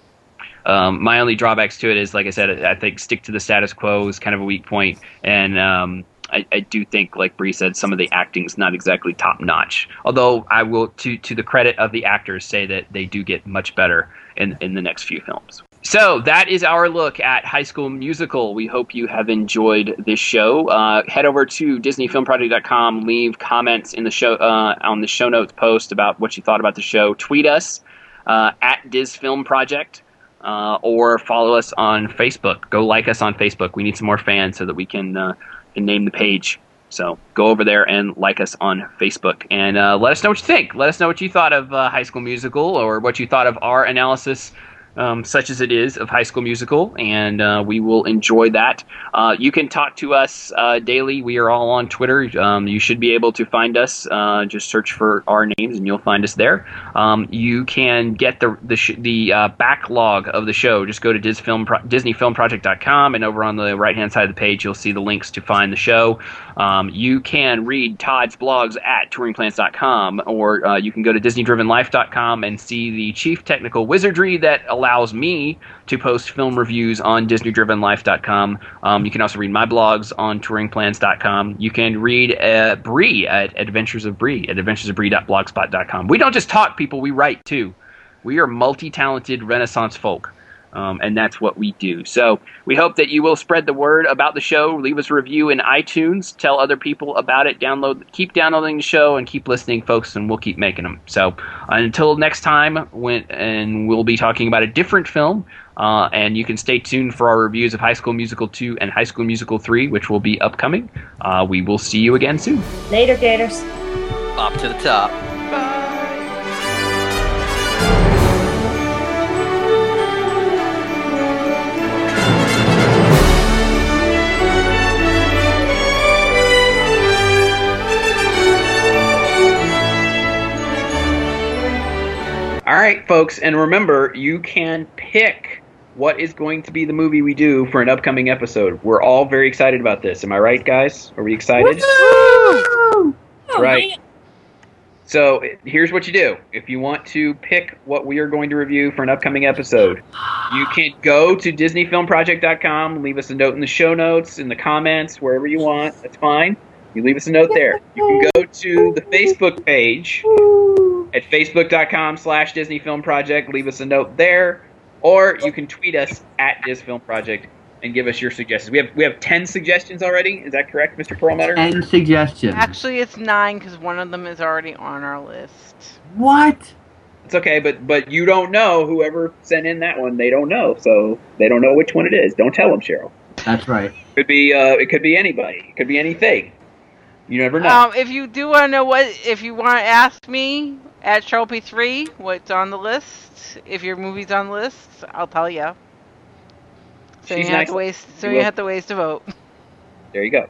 Um, my only drawbacks to it is, like I said, I think stick to the status quo is kind of a weak point, and um I, I do think, like Bree said, some of the acting's not exactly top-notch. Although I will, to to the credit of the actors, say that they do get much better in, in the next few films. So that is our look at High School Musical. We hope you have enjoyed this show. Uh, head over to Disney Film Project dot com. Leave comments in the show uh, on the show notes post about what you thought about the show. Tweet us uh, at DisFilmProject. Uh, or follow us on Facebook. Go like us on Facebook. We need some more fans so that we can... Uh, and name the page. So go over there and like us on Facebook, and uh, let us know what you think. Let us know what you thought of uh, High School Musical, or what you thought of our analysis um, such as it is, of High School Musical, and uh, we will enjoy that. Uh, you can talk to us uh, daily. We are all on Twitter. Um, you should be able to find us. Uh, just search for our names, and you'll find us there. Um, you can get the the, sh- the uh, backlog of the show. Just go to Disney Film Pro- Disney Film Project dot com, and over on the right-hand side of the page, you'll see the links to find the show. Um, you can read Todd's blogs at Touring Plants dot com, or uh, you can go to Disney Driven Life dot com and see the chief technical wizardry that allows me to post film reviews on Disney Driven Life dot com. Um, you can also read my blogs on Touring Plants dot com. You can read uh, Brie at Adventures of Brie at Adventures of Brie dot blogspot dot com. We don't just talk, people. We write, too. We are multi-talented Renaissance folk. Um, and that's what we do. So we hope that you will spread the word about the show. Leave us a review in iTunes. Tell other people about it. Download, keep downloading the show and keep listening, folks, and we'll keep making them. So until next time, when, and we'll be talking about a different film. Uh, and you can stay tuned for our reviews of High School Musical two and High School Musical three, which will be upcoming. Uh, we will see you again soon. Later, Gators. Up to the top. Bye. All right, folks, and remember, you can pick what is going to be the movie we do for an upcoming episode. We're all very excited about this. Am I right, guys? Are we excited? Woo! Oh, right. Man. So here's what you do. If you want to pick what we are going to review for an upcoming episode, you can go to Disney Film Project dot com, leave us a note in the show notes, in the comments, wherever you want. That's fine. You leave us a note there. You can go to the Facebook page at facebook dot com slash Disney Film Project. Leave us a note there. Or you can tweet us at DisFilmProject and give us your suggestions. We have we have ten suggestions already. Is that correct, Mister Perlmutter? ten suggestions. Actually, it's nine because one of them is already on our list. What? It's okay, but, but you don't know. Whoever sent in that one, they don't know. So they don't know which one it is. Don't tell them, Cheryl. That's right. It could be, uh, it could be anybody. It could be anything. You never know. Um, if you do want to know what, if you want to ask me at Sharpay three what's on the list, if your movie's on the list, I'll tell you. So She's you have nice. to waste. So you, you have to waste a vote. There you go.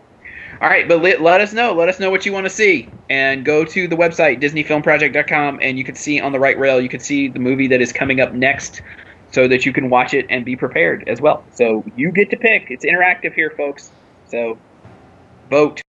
All right, but let, let us know. Let us know what you want to see, and go to the website Disney Film Project dot com, and you can see on the right rail, you can see the movie that is coming up next, so that you can watch it and be prepared as well. So you get to pick. It's interactive here, folks. So vote.